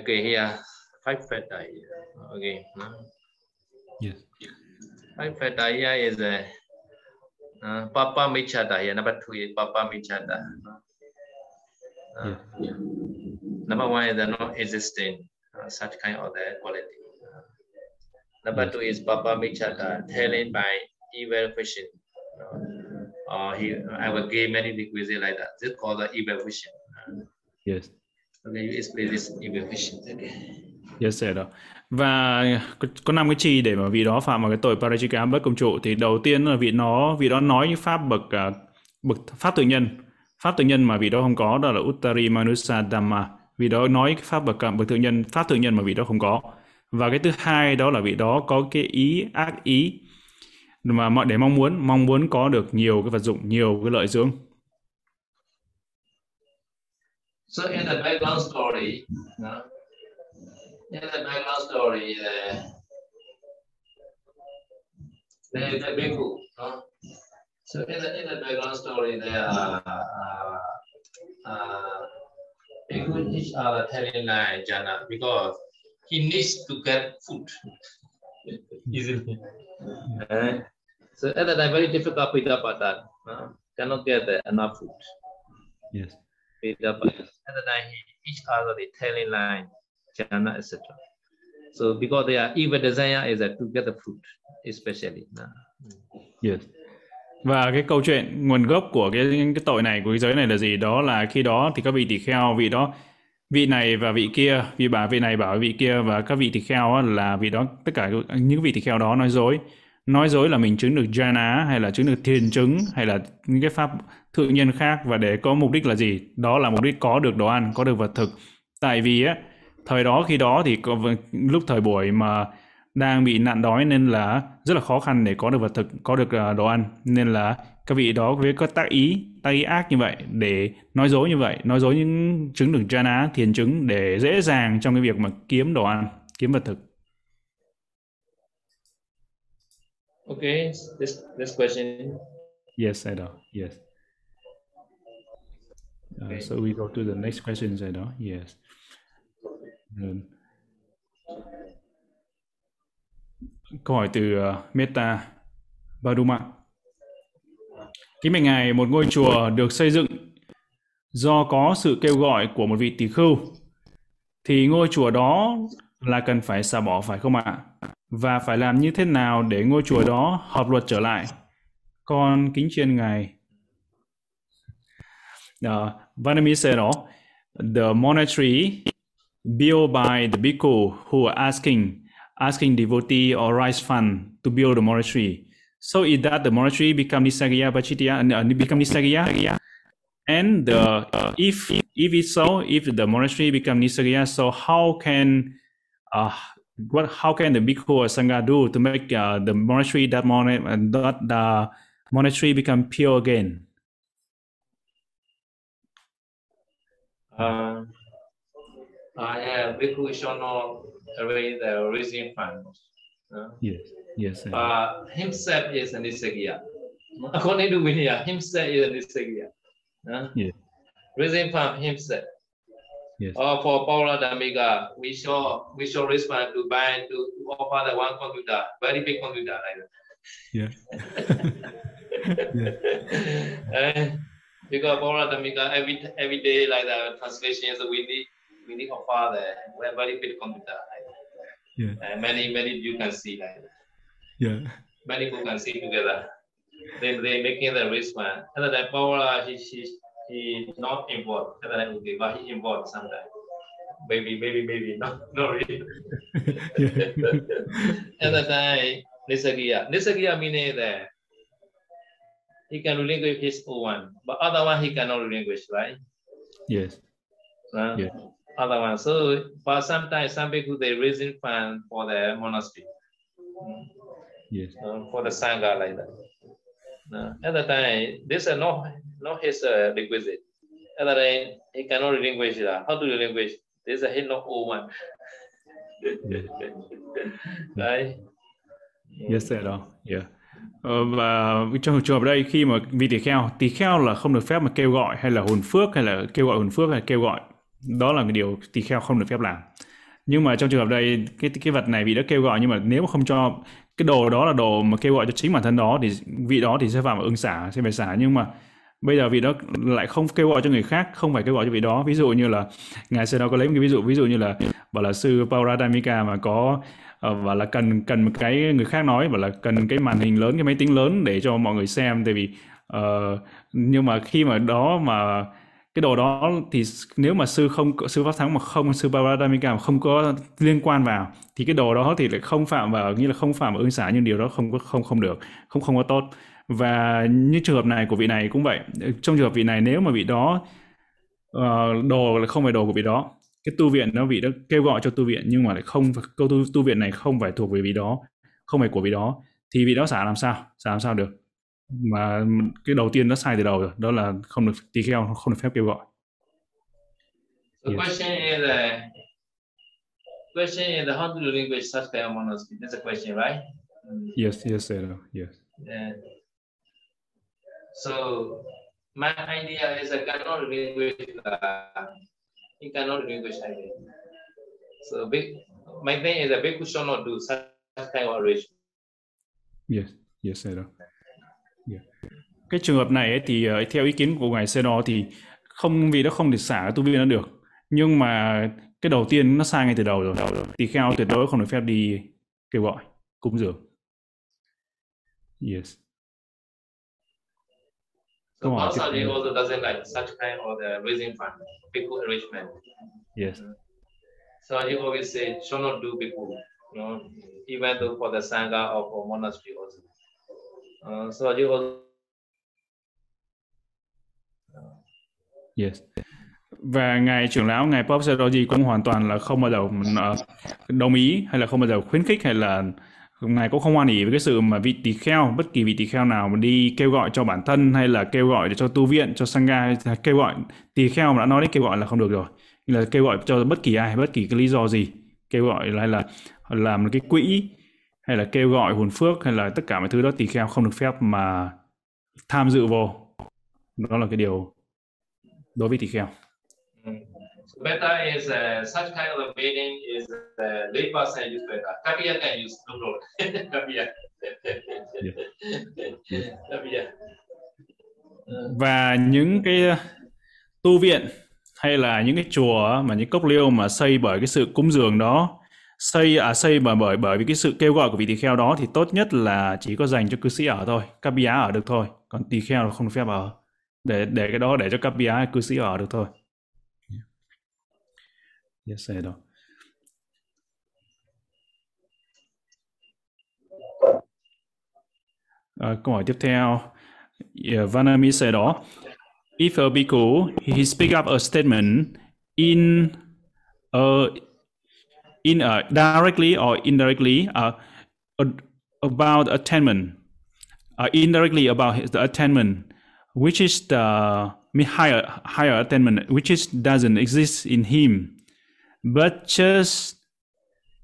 Okay, here five fat idea. Okay. No? Yes. Five Fataya is a uh, Papa Michada. Yeah, number two is Papa Michada. Uh, yeah. Number one is the not existing uh, such kind of the quality. Uh, number yes. two is Papa Michada, telling by evil vision. Uh, or he, I will give many requisites like that. This is called the evil vision. Uh, yes. Okay, you explain this evil vision. Okay. Yes, sir. Và có năm cái chi để mà vị đó phạm vào cái tội parajika bất công trụ. Thì đầu tiên là vị nó vị đó nói những pháp bậc bậc pháp tự nhân, pháp tự nhân mà vị đó không có, đó là uttari manusa dhamma. Vị đó nói cái pháp bậc bậc tự nhân, pháp tự nhân mà vị đó không có. Và cái thứ hai đó là vị đó có cái ý ác ý mà mọi để mong muốn mong muốn có được nhiều cái vật dụng, nhiều cái lợi dưỡng. So in the background story, no? In the background story, uh, the the bhikkhu. Huh? So in the in the background story, there are uh, uh, bhikkhu each other telling like jhana because he needs to get food easily. Uh, so at that time, very difficult Pitapata, uh, cannot get uh, enough food. Yes. Pitapata. At that time, he each other, they tell in line, jhana, et cetera. So because their evil desire is to get the fruit, especially. Yes. Và cái câu chuyện nguồn gốc của cái cái tội này, của cái giới này là gì? Đó là khi đó thì các vị tỳ kheo, vị đó, vị này và vị kia, vị bà vị này bảo vị kia, và các vị tỳ kheo là vị đó, tất cả những vị tỳ kheo đó nói dối. Nói dối là mình chứng được jhana hay là chứng được thiền chứng hay là những cái pháp thượng nhân khác, và để có mục đích là gì? Đó là mục đích có được đồ ăn, có được vật thực. Tại vì á, thời đó khi đó thì có, lúc thời buổi mà đang bị nạn đói nên là rất là khó khăn để có được vật thực, có được đồ ăn, nên là các vị đó với các tác ý, tác ý ác như vậy, để nói dối như vậy, nói dối những chứng được jhana, thiền chứng, để dễ dàng trong cái việc mà kiếm đồ ăn, kiếm vật thực. Okay, this this question. Yes, Sayado. Yes. Okay. Uh, so we go to the next question, Sayado. Yes. Um, câu hỏi từ uh, Meta Baduma. Kính bạch Ngài, một ngôi chùa được xây dựng do có sự kêu gọi của một vị tỳ khưu, thì ngôi chùa đó là cần phải xả bỏ phải không ạ? Và phải làm như thế nào để ngôi chùa đó hợp luật trở lại? Con kính chiên Ngài. Uh, Vietnamese said, the monetary bill by the bhikkhu who are asking asking devotee or rice fund to build the monastery. So is that the monastery become Nissagiya Pachittiya and uh, become Nissagiya? And the, uh, if if it's so, if the monastery become Nissagiya, so how can uh, what how can the bhikkhu or sangha do to make uh, the monastery that monastery that the monastery become pure again? Uh, I have bhikkhu shono already the raising funds. Uh, yes, yes. But uh, himself is a nissagiya. According to Vinaya, himself is a nissagiya. Uh, yes. Raising fund himself. Yes. Or for Paula Damiga, we show we show respond to buy to, to offer the one computer, very big computer like that. Yeah. Yeah. Uh, because Paula Damiga every every day like the translation is we need we need offer the very big computer like that. Yeah. Uh, many many you can see like that. Yeah. Many people can see together. They they making the respond. Other than Paula, she she. He not involved, but he involved sometimes. Maybe, maybe, maybe, not, not really. At the time, Nissagiya. Nissagiya meaning that he can relinquish his own one, but other one he cannot relinquish, right? Yes. Uh, yes. Other one. So, but sometimes some people they raising funds for the monastery. Yes. Um, for the sangha like that. Uh, at the time, this is not. Not his uh, requisite. Other than he cannot relinquish that. How to relinquish? This is a his not old one. Right? Yes, sir. Yeah. Uh, và trong trường hợp đây, khi mà vị tỳ kheo, tỳ kheo là không được phép mà kêu gọi hay là hồn phước hay là kêu gọi hồn phước hay kêu gọi. Đó là cái điều tỳ kheo không được phép làm. Nhưng mà trong trường hợp đây, cái cái vật này vị đã kêu gọi, nhưng mà nếu mà không cho cái đồ đó là đồ mà kêu gọi cho chính bản thân đó thì vị đó thì sẽ phạm ưng xả, sẽ phải xả. Nhưng mà bây giờ vị đó lại không kêu gọi cho người khác, không phải kêu gọi cho vị đó. Ví dụ như là Ngài Sayado có lấy một cái ví dụ, ví dụ như là bảo là sư Paradamika mà có và là cần cần một cái người khác nói, bảo là cần cái màn hình lớn, cái máy tính lớn để cho mọi người xem, tại vì uh, nhưng mà khi mà đó mà cái đồ đó thì nếu mà sư không sư Pháp Thắng mà không sư Paradamika mà không có liên quan vào thì cái đồ đó thì lại không phạm vào, nghĩa là không phạm vào ưng xả, nhưng điều đó không có không không được, không không có tốt. Và như trường hợp này của vị này cũng vậy. Trong trường hợp vị này, nếu mà vị đó uh, đồ là không phải đồ của vị đó, cái tu viện đó vị đó kêu gọi cho tu viện nhưng mà lại không, câu tu, tu viện này không phải thuộc về vị đó, không phải của vị đó, thì vị đó xả làm sao? Xả làm sao được? Mà cái đầu tiên nó sai từ đầu rồi, đó là không được, tỳ kheo không được phép kêu gọi. The yes. question is uh, question is how to relinquish such kind of monastery. That's a question, right? Yes, yes, sir. Yes. Yeah. So my idea is I cannot relinquish. Uh, he cannot relinquish idea. So big, my thing is a bhikkhu should not do such kind of arrangement. Yes, yes, Sayado. Yeah. Cái trường hợp này ấy, thì uh, theo ý kiến của Ngài Sayado thì không vì nó không được xả tu viện nó được, Nhưng mà cái đầu tiên nó sai ngay từ đầu rồi. Tỳ kheo tuyệt đối không được phép đi kêu gọi, cúng dường. Yes. So Bob Sador also doesn't like such kind of the raising fund, people enrichment. Yes. So he always say, should not do people, you know, even though for the sangha or for monastery also. Uh, so he also. Yes. Và ngài trưởng lão, ngài Pope Sergio cũng hoàn toàn là không bao giờ đồng ý hay là không bao giờ khuyến khích, hay là ngài cũng không hoan hỉ với cái sự mà vị tỳ kheo, bất kỳ vị tỳ kheo nào mà đi kêu gọi cho bản thân hay là kêu gọi để cho tu viện, cho sangha, hay kêu gọi tỳ kheo mà đã nói đấy, kêu gọi là không được rồi. Là kêu gọi cho bất kỳ ai, bất kỳ cái lý do gì, kêu gọi hay là làm một cái quỹ hay là kêu gọi hồn phước hay là tất cả mọi thứ đó, tỳ kheo không được phép mà tham dự vô. Đó là cái điều đối với tỳ kheo. So better is uh, such kind of a meeting is the lay person use better. Kapiya can use no problem. Kapiya. Kapiya. Và những cái tu viện hay là những cái chùa mà những cốc liêu mà xây bởi cái sự cúng dường đó, xây à xây bởi bởi bởi vì cái sự kêu gọi của vị tỳ kheo đó, thì tốt nhất là chỉ có dành cho cư sĩ ở thôi, Kapiya ở được thôi, còn tỳ kheo không được phép ở. Để để cái đó để cho Kapiya cư sĩ ở được thôi. Yes, I do. Uh, câu hỏi tiếp theo, yeah, Vanami Sayado. If a bhikkhu he speak up a statement in a in a directly or indirectly uh, about attainment, uh, indirectly about the attainment, which is the higher higher attainment, which is doesn't exist in him, but just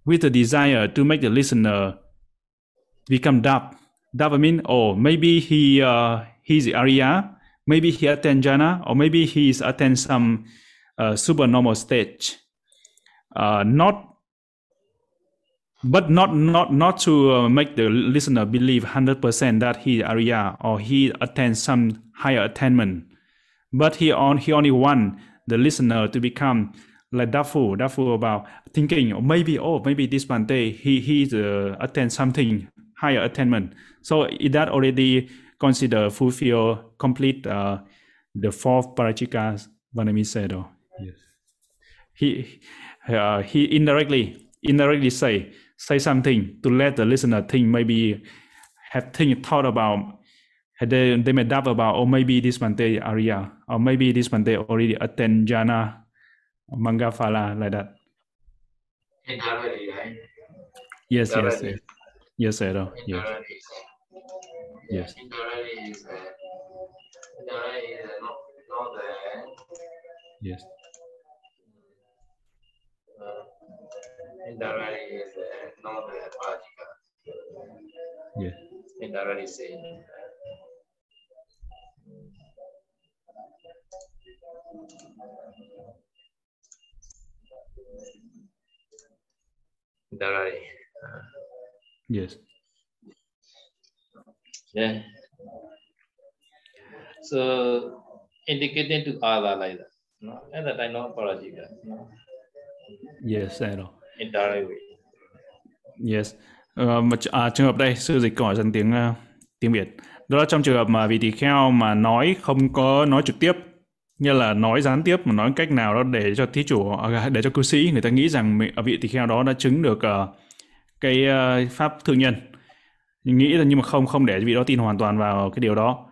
with the desire to make the listener become dumb. Dumb means, oh, maybe he uh, he's Arya, maybe he attend jhana, or maybe he attend some uh, supernormal stage. Uh, not, but not not not to uh, make the listener believe one hundred percent that he Arya or he attends some higher attainment. But he on he only want the listener to become like doubtful, doubtful about thinking, or maybe, oh, maybe this one day he he uh, attend something higher attainment. So is that already consider fulfill complete uh, the fourth parachikas? Vanami Sayado. Yes. He uh, he indirectly indirectly say say something to let the listener think, maybe have think thought about. They they may doubt about, or oh, maybe this one day Arya, or maybe this one day already attend jhana. Manga Fala, like that. Indirectly, right? Yes, yes, yes. Yes, I know. Yes. Yes. Indirectly is uh, indirectly is uh, not not the. Uh, yes. Uh, indirectly is uh, not the particle. Yes. Indirectly saying. Right. Yes. Yeah. So indicating to other like that. No, and that I know parajika. No? Yes, I know. Indirect way. Yes. Uh, à, trường hợp đây sư dịch hỏi dần tiếng uh, tiếng Việt. Đó là trong trường hợp mà vị tỳ kheo mà nói không có nói trực tiếp, như là nói gián tiếp mà nói cách nào đó để cho thí chủ, để cho cư sĩ người ta nghĩ rằng vị tỳ kheo đó đã chứng được uh, cái uh, pháp thượng nhân, nghĩ là, nhưng mà không không để vị đó tin hoàn toàn vào cái điều đó,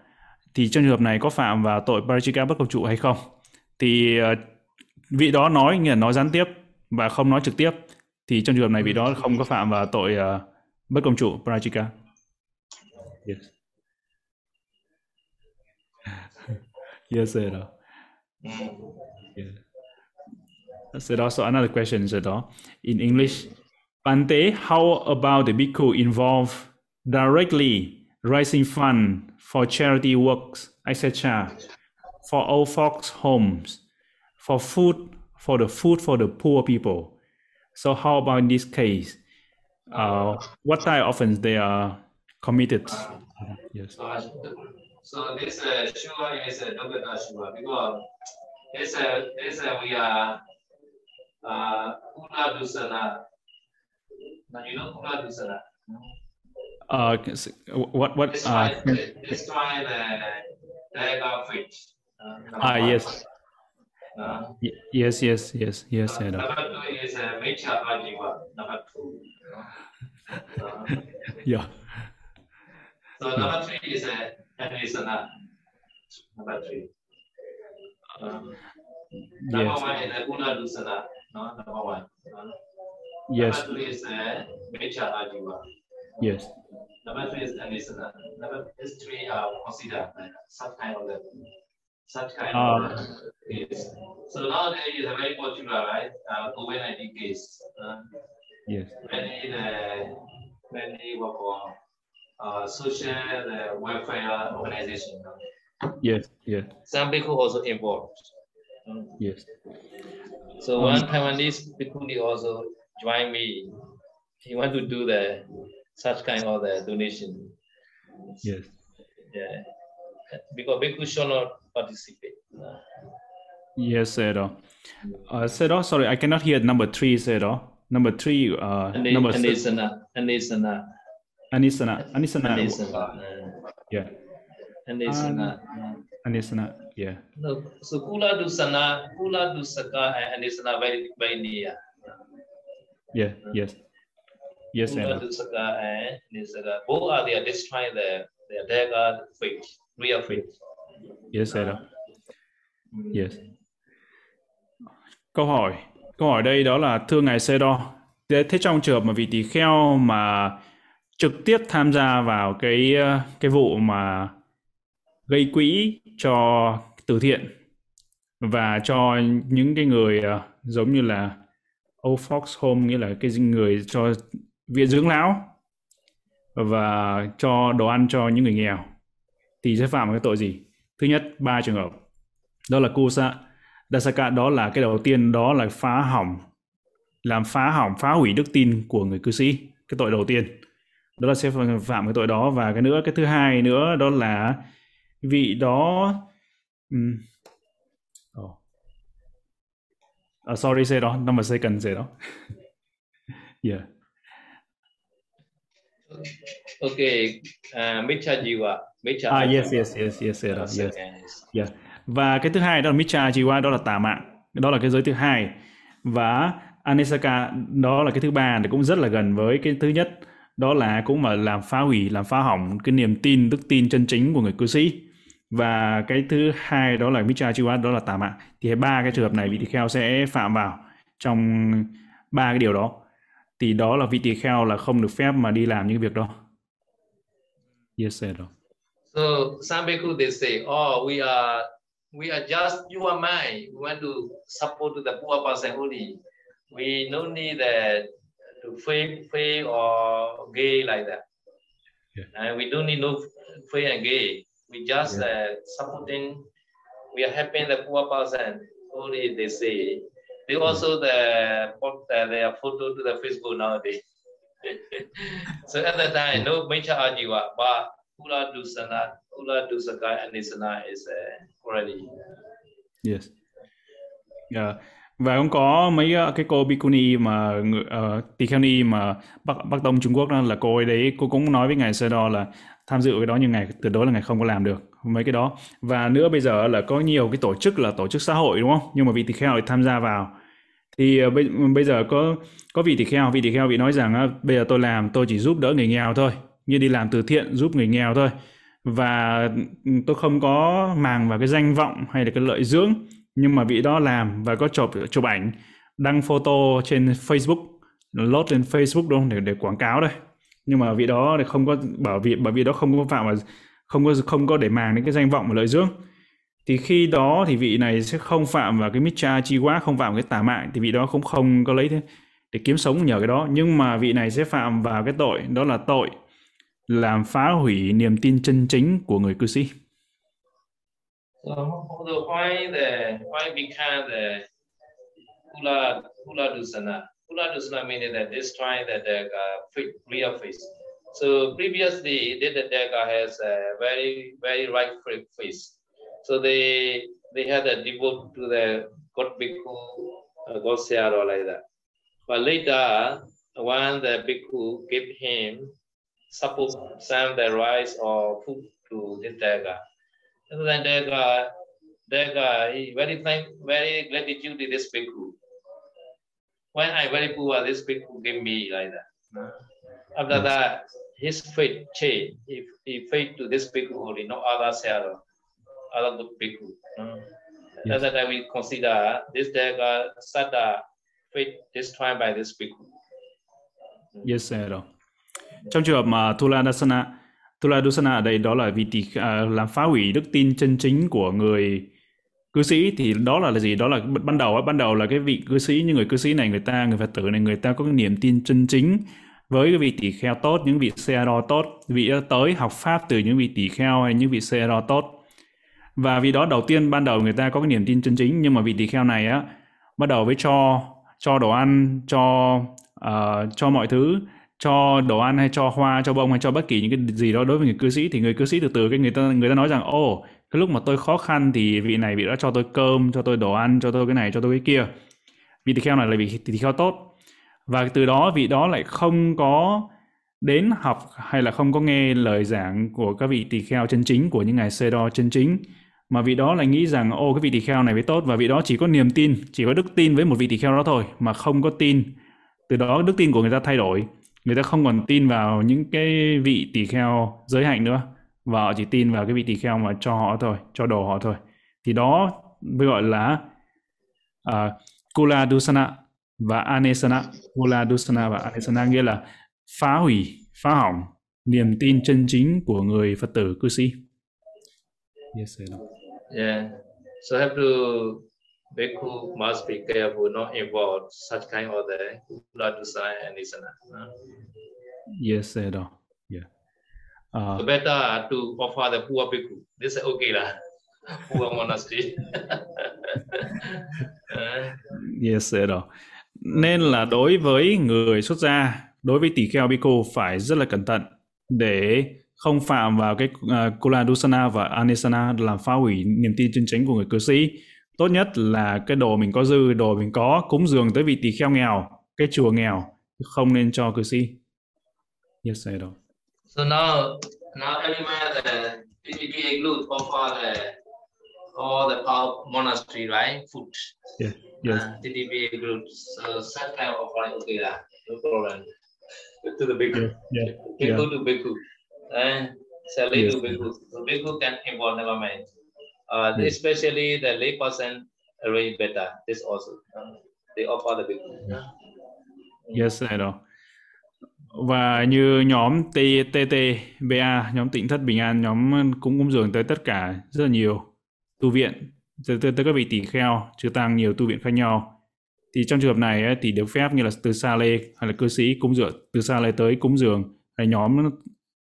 thì trong trường hợp này có phạm vào tội parajika bất cộng trụ hay không? Thì uh, vị đó nói nghĩa là nói gián tiếp và không nói trực tiếp, thì trong trường hợp này vị đó không có phạm vào tội uh, bất cộng trụ parajika. Yes. Yes, sir. Yeah. So also another question is in English. Bhante, how about the bhikkhu involved directly raising fund for charity works, et cetera, for old folks' homes, for food, for the food for the poor people? So how about in this case? Uh, what type of offense they are committed? Yes. So this uh, Shua is a uh, Dogata Shua, because this, uh, this uh, we are Kunadusana. Now you know Kunadusana. Uh, what what? Destroy, uh, destroy the tiger feet. Ah yes. Uh, yes, yes, yes, yes. Uh, number two is uh, Mecha Ajiva, number two. Uh, yeah. So number three is uh, Anisana, number three. Um, number yes. one is uh, Unadusana, no, number one. No. Yes. Number two is uh, Mecha Ajiva. Yes. Number three is Anisana. Number three are considered uh, some kind of the. Such kind uh, of case. So nowadays is a very popular, right? Uh, COVID nineteen case. Uh, yes. Many, uh, many work on uh, social uh, welfare organization. Yes, yes. Some people also involved. Yes. So one Taiwanese bhikkhu also joined me. He want to do the such kind of the donation. Yes. Yeah. Because bhikkhu should not participate. Yes, Sayado. Uh, Sayado, sorry, I cannot hear number three, Sayado. Number three, uh, Ani, number Anisana. Anisana. Anisana. Anisana. Anisana. Yeah. Anisana. Uh, Anisana. Yeah. No, so Kula Dusana, Kula Dusaka and Anisana very very near. Yeah, uh, yes. Yes, Kula Dusaka and Anisana. Both are they destroying the their dagger faith, real faith. Yes, Sayado. Yes. Câu hỏi, câu hỏi đây đó là thưa ngài Sayado, thế trong trường hợp mà vị tỳ kheo mà trực tiếp tham gia vào cái cái vụ mà gây quỹ cho từ thiện và cho những cái người giống như là Old Folks Home, nghĩa là cái người cho viện dưỡng lão và cho đồ ăn cho những người nghèo thì sẽ phạm cái tội gì? Thứ nhất, ba trường hợp. Đó là kusa dasaka, đó là cái đầu tiên, đó là phá hỏng, làm phá hỏng, phá hủy đức tin của người cư sĩ. Cái tội đầu tiên, đó là sẽ phạm cái tội đó. Và cái nữa, cái thứ hai nữa đó là vị đó... Um, oh. uh, sorry, say đó, number second, say đó. Yeah. Okay, uh, Micha Jiwa. Micha ah, yes, yes, yes, yes, yes, yes, yes. Yeah. Và cái thứ hai đó là Micha Jiwa, đó là tà mạng, đó là cái giới thứ hai. Và Anisaka, đó là cái thứ ba, cũng rất là gần với cái thứ nhất, đó là cũng mà làm phá hủy, làm phá hỏng cái niềm tin, đức tin chân chính của người cư sĩ. Và cái thứ hai đó là Micha Jiwa, đó là tà mạng. Thì ba cái trường hợp này vị tỳ kheo sẽ phạm vào trong ba cái điều đó. Thì đó là vị tỳ kheo là không được phép mà đi làm những việc đó. Yes, sir. So some people they say, oh, we are we are just you and I. We want to support the poor person only. We no need that to pay pay or gay like that. Yeah. And we don't need no pay and gay. We just yeah. uh, supporting. We are helping the poor person only. They say. They also the their photo to the Facebook nowadays. So at the time, no major ajiwa, but Kula Dusana, Kula Dusaka and Nisana is uh, already. Yes. Yeah. Và cũng có mấy cái cô bikuni mà uh, tỳ kheo ni mà Bắc Bắc Tông Trung Quốc đó, là cô ấy đấy, cô cũng nói với ngài Sayadaw là tham dự cái đó nhưng ngài tuyệt đối là ngài không có làm được mấy cái đó. Và nữa bây giờ là có nhiều cái tổ chức là tổ chức xã hội đúng không? Nhưng mà vị tỳ kheo thì tham gia vào. Thì uh, bây, bây giờ có có vị tỳ kheo, vị tỳ kheo bị nói rằng uh, bây giờ tôi làm tôi chỉ giúp đỡ người nghèo thôi, như đi làm từ thiện giúp người nghèo thôi. Và tôi không có màng vào cái danh vọng hay là cái lợi dưỡng. Nhưng mà vị đó làm và có chụp chụp ảnh, đăng photo trên Facebook, load lên Facebook đúng không, để để quảng cáo đây. Nhưng mà vị đó thì không có bảo vị bảo vị đó không có phạm mà không có không có để màng đến cái danh vọng và lợi dưỡng. Thì khi đó thì vị này sẽ không phạm vào cái Micha Jiwa, không phạm vào cái tà mạng, thì vị đó không không có lấy thế để kiếm sống nhờ cái đó. Nhưng mà vị này sẽ phạm vào cái tội, đó là tội làm phá hủy niềm tin chân chính của người cư sĩ. So why the why become the Kula Kula Dusana? Kula Dusana meaning that destroy the Dega real face. So previously, the Dega has a very very right face. So they they had a devote to the God bhikkhu go Sayado like that. But later, when the bhikkhu gave him suppose some the rice or food to this Daga. And then Daga, Daga he very thank, very gratitude to this bhikkhu. When I very poor, this bhikkhu gave me like that. After that, his faith changed. He, he faith to this bhikkhu only, no other Sayado, other good bhikkhu. Mm. Yes. That's why we consider this Daga Sada faith destroyed by this bhikkhu. Yes, Sayado. Trong trường hợp mà Tuladasana, Tuladasana ở đây đó là vị tỳ à, làm phá hủy đức tin chân chính của người cư sĩ, thì đó là, là gì? Đó là ban đầu, ban đầu là cái vị cư sĩ, như người cư sĩ này, người ta, người Phật tử này, người ta có cái niềm tin chân chính với cái vị tỳ kheo tốt, những vị Sayado tốt, vị tới học pháp từ những vị tỳ kheo hay những vị Sayado tốt. Và vì đó đầu tiên ban đầu người ta có cái niềm tin chân chính, nhưng mà vị tỳ kheo này á bắt đầu với cho cho đồ ăn, cho uh, cho mọi thứ, cho đồ ăn hay cho hoa, cho bông hay cho bất kỳ những cái gì đó đối với người cư sĩ, thì người cư sĩ từ từ cái người ta người ta nói rằng ồ, oh, cái lúc mà tôi khó khăn thì vị này vị đã cho tôi cơm, cho tôi đồ ăn, cho tôi cái này, cho tôi cái kia. Vị tỳ kheo này là vị tỳ kheo tốt. Và từ đó vị đó lại không có đến học hay là không có nghe lời giảng của các vị tỳ kheo chân chính, của những ngài Sayado chân chính, mà vị đó lại nghĩ rằng ồ, oh, cái vị tỳ kheo này mới tốt, và vị đó chỉ có niềm tin, chỉ có đức tin với một vị tỳ kheo đó thôi mà không có tin. Từ đó đức tin của người ta thay đổi. Người ta không còn tin vào những cái vị tỳ kheo giới hạnh nữa, và họ chỉ tin vào cái vị tỳ kheo mà cho họ thôi, cho đồ họ thôi. Thì đó mới gọi là uh, Kula Dusana và Anesana. Kula Dusana và Anesana nghĩa là phá hủy, phá hỏng niềm tin chân chính của người Phật tử cư sĩ. Yes, sir. Yeah. So have to bhikkhu must be careful not involve such kind of the Kula Dusana and Anesana. No? Yes, sir. Yeah. Uh, so better to offer the poor bhikkhu. They say okay lah. Poor monastery. Yes, sir. Nên là đối với người xuất gia, đối với tỳ kheo bhikkhu phải rất là cẩn thận để không phạm vào cái uh, Kula Dusana và Anesana, làm phá hủy niềm tin chân chính của người cư sĩ. Tốt nhất là cái đồ mình có dư, đồ mình có cúng dường tới vị tỳ kheo nghèo, cái chùa nghèo, không nên cho cư sĩ. Yes, sir. So now, now every month the P T P A group offer the all the Pauk monastery, right? Food. Yeah. Yes. Uh, P T P A group. So such kind of offering, okay, lah. No problem. Go to the bhikkhu. Yeah. Yeah. Go to bhikkhu. And sell it to bhikkhu. So bhikkhu can involve, never mind. Uh, yes. Especially the lay person arrange better. This also. Uh, they offer the bhikkhu. Yeah. Yes, I know. Và như nhóm T T B A, nhóm Tịnh Thất Bình An, nhóm cũng cúng dường tới tất cả rất là nhiều tu viện, tới, tới, tới các vị tỳ kheo, chư tăng nhiều tu viện khác nhau. Thì trong trường hợp này ấy, thì được phép như là từ xa lê hay là cư sĩ cúng dường, từ xa lê tới cúng dường, hay nhóm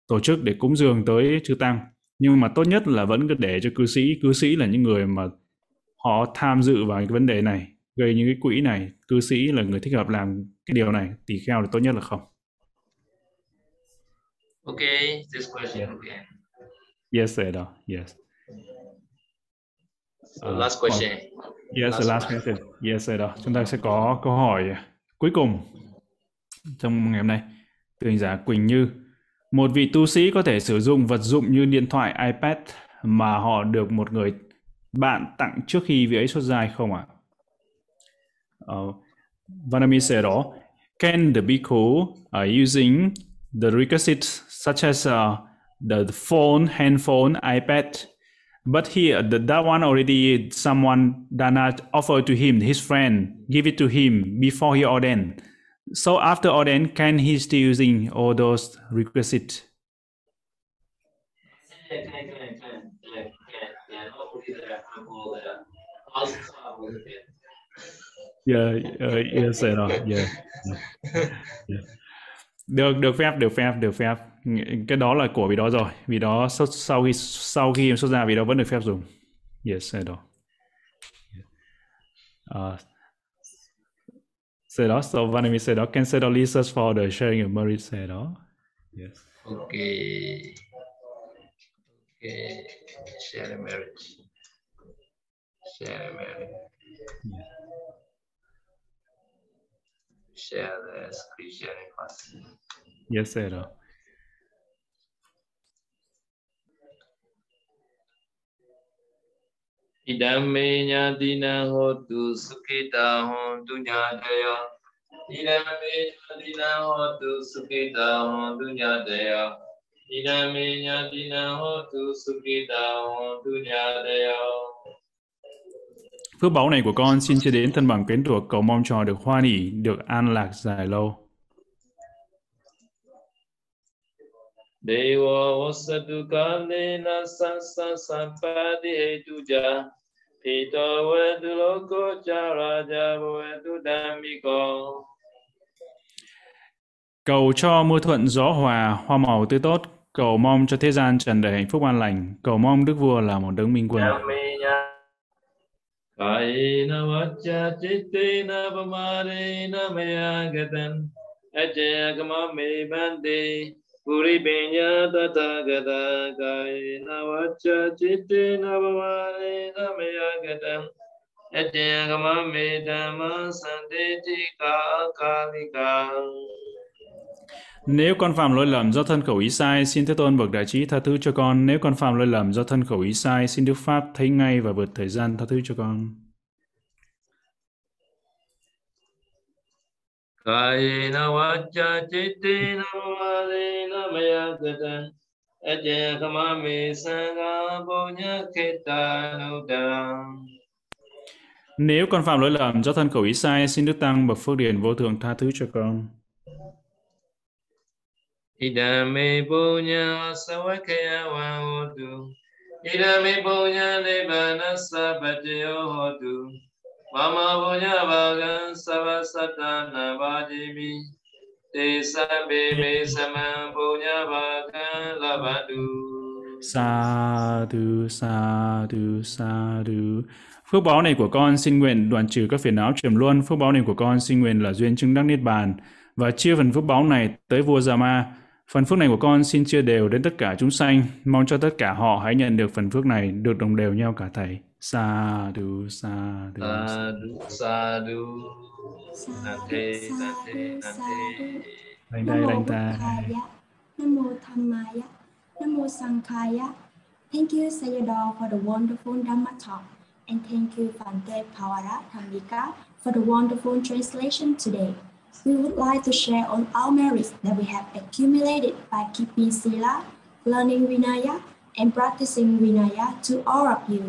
tổ chức để cúng dường tới chư tăng. Nhưng mà tốt nhất là vẫn cứ để cho cư sĩ, cư sĩ là những người mà họ tham dự vào cái vấn đề này, gây những cái quỹ này, cư sĩ là người thích hợp làm cái điều này, tỳ kheo thì tốt nhất là không. Okay, this question again. Yes, Sayado. Yes. So uh, last question. Yes, last, last question. Yes, Sayado. Chúng ta sẽ có câu hỏi cuối cùng trong ngày hôm nay. Từ hành giả Quỳnh Như. Một vị tu sĩ có thể sử dụng vật dụng như điện thoại, iPad mà họ được một người bạn tặng trước khi vị ấy xuất gia không ạ? Uh, Vanami Sayado. Can the bhikkhu are using the requisites such as uh, the phone, handphone, iPad, but here the, that one already someone dana offered to him, his friend give it to him before he ordained. So after ordained, can he still using all those requisites? Can can can can can hopefully there are people that also with it. Yeah, uh, yes, I know. Yeah, yeah. Được, được phép, được phép, được phép. Cái đó là của vị đó rồi. Vì đó sau khi sau khi em xuất ra, vì đó vẫn được phép dùng. Yes, Sayado. Uh, Sayado, so Vanami Sayado, can Sayado list us for the sharing of merit, Sayado? Yes. Okay. Okay. Share merit. Share merit. Yeah. share the spiritual path. Yes, sir. Idame nyadina hotu sukita hotu nyadaya. Idame nyadina hotu sukita hotu nyadaya. Idame nyadina hotu sukita hotu nyadaya. Phước báu này của con xin chia đến thân bằng quyến thuộc, cầu mong cho được hoan hỷ, được an lạc dài lâu. Dewa osatu kalena sassa sampadi hetuja pito vedu loko charaja vedu dhammiko. Cầu cho mưa thuận gió hòa, hoa màu tươi tốt, cầu mong cho thế gian tràn đầy hạnh phúc an lành, cầu mong Đức Vua là một đấng minh quân. Kaina vacca cittena pamarena mayagatan ajayagama me bande puri benya tathagata. Kaina vacca cittena pamarena mayagatan ajayagama me dhamma sandetika akalika. Nếu con phạm lỗi lầm do thân khẩu ý sai, xin Thế Tôn bậc đại trí tha thứ cho con. Nếu con phạm lỗi lầm do thân khẩu ý sai, xin Đức Pháp thấy ngay và vượt thời gian tha thứ cho con. Nếu con phạm lỗi lầm do thân khẩu ý sai, xin Đức Tăng bậc phước điền vô thượng tha thứ cho con. Idame punya savakaya vahotu. Idame punya nibbana sabatiyo hotu. Mama punya vagan savasatana vajimi. Te sabime sama punya vagan lavadu. Sadhu, sadhu, sadhu. Phước báo này của con xin nguyện đoạn trừ các phiền não trầm luân. Phước báo này của con xin nguyện là duyên chứng đắc niết bàn và chia phần phước báo này tới vua Dama. Phần phước này của con xin chia đều đến tất cả chúng sanh, mong cho tất cả họ hãy nhận được phần phước này, được đồng đều nhau cả thầy. Sadhu, sadhu, sadhu, nante, nante, nante. Đành đây, đành ta. Nam mô Dhammaya, Nam mô Sankhaya. Thank you Sayado for the wonderful Dhamma talk, and thank you Phante Pawara Thambika for the wonderful translation today. We would like to share on our merits that we have accumulated by keeping sila, learning vinaya, and practicing vinaya to all of you.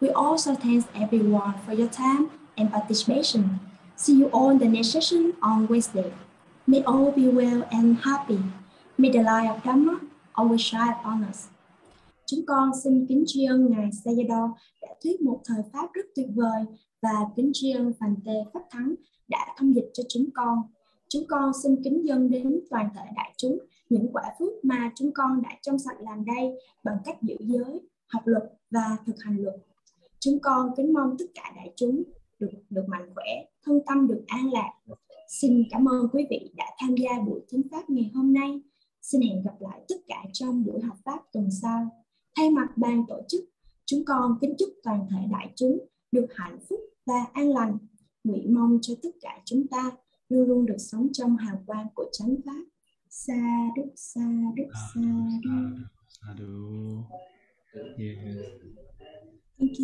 We also thank everyone for your time and participation. See you all in the next session on Wednesday. May all be well and happy. May the light of Dhamma always shine on us. Chúng con xin kính tri ân Ngài Sayado đã thuyết một thời pháp rất tuyệt vời và kính tri ân Phante Pháp Thắng đã thông dịch cho chúng con. Chúng con xin kính dâng đến toàn thể đại chúng những quả phước mà chúng con đã trong sạch làm đây bằng cách giữ giới, học luật và thực hành luật. Chúng con kính mong tất cả đại chúng được được mạnh khỏe, thân tâm được an lạc. Xin cảm ơn quý vị đã tham gia buổi thính pháp ngày hôm nay. Xin hẹn gặp lại tất cả trong buổi học pháp tuần sau. Thay mặt ban tổ chức, chúng con kính chúc toàn thể đại chúng được hạnh phúc và an lành. Nguyện mong cho tất cả chúng ta luôn luôn được sống trong hào quang của chánh pháp. Sa đúc, sa đúc, sa đúc. Thank you.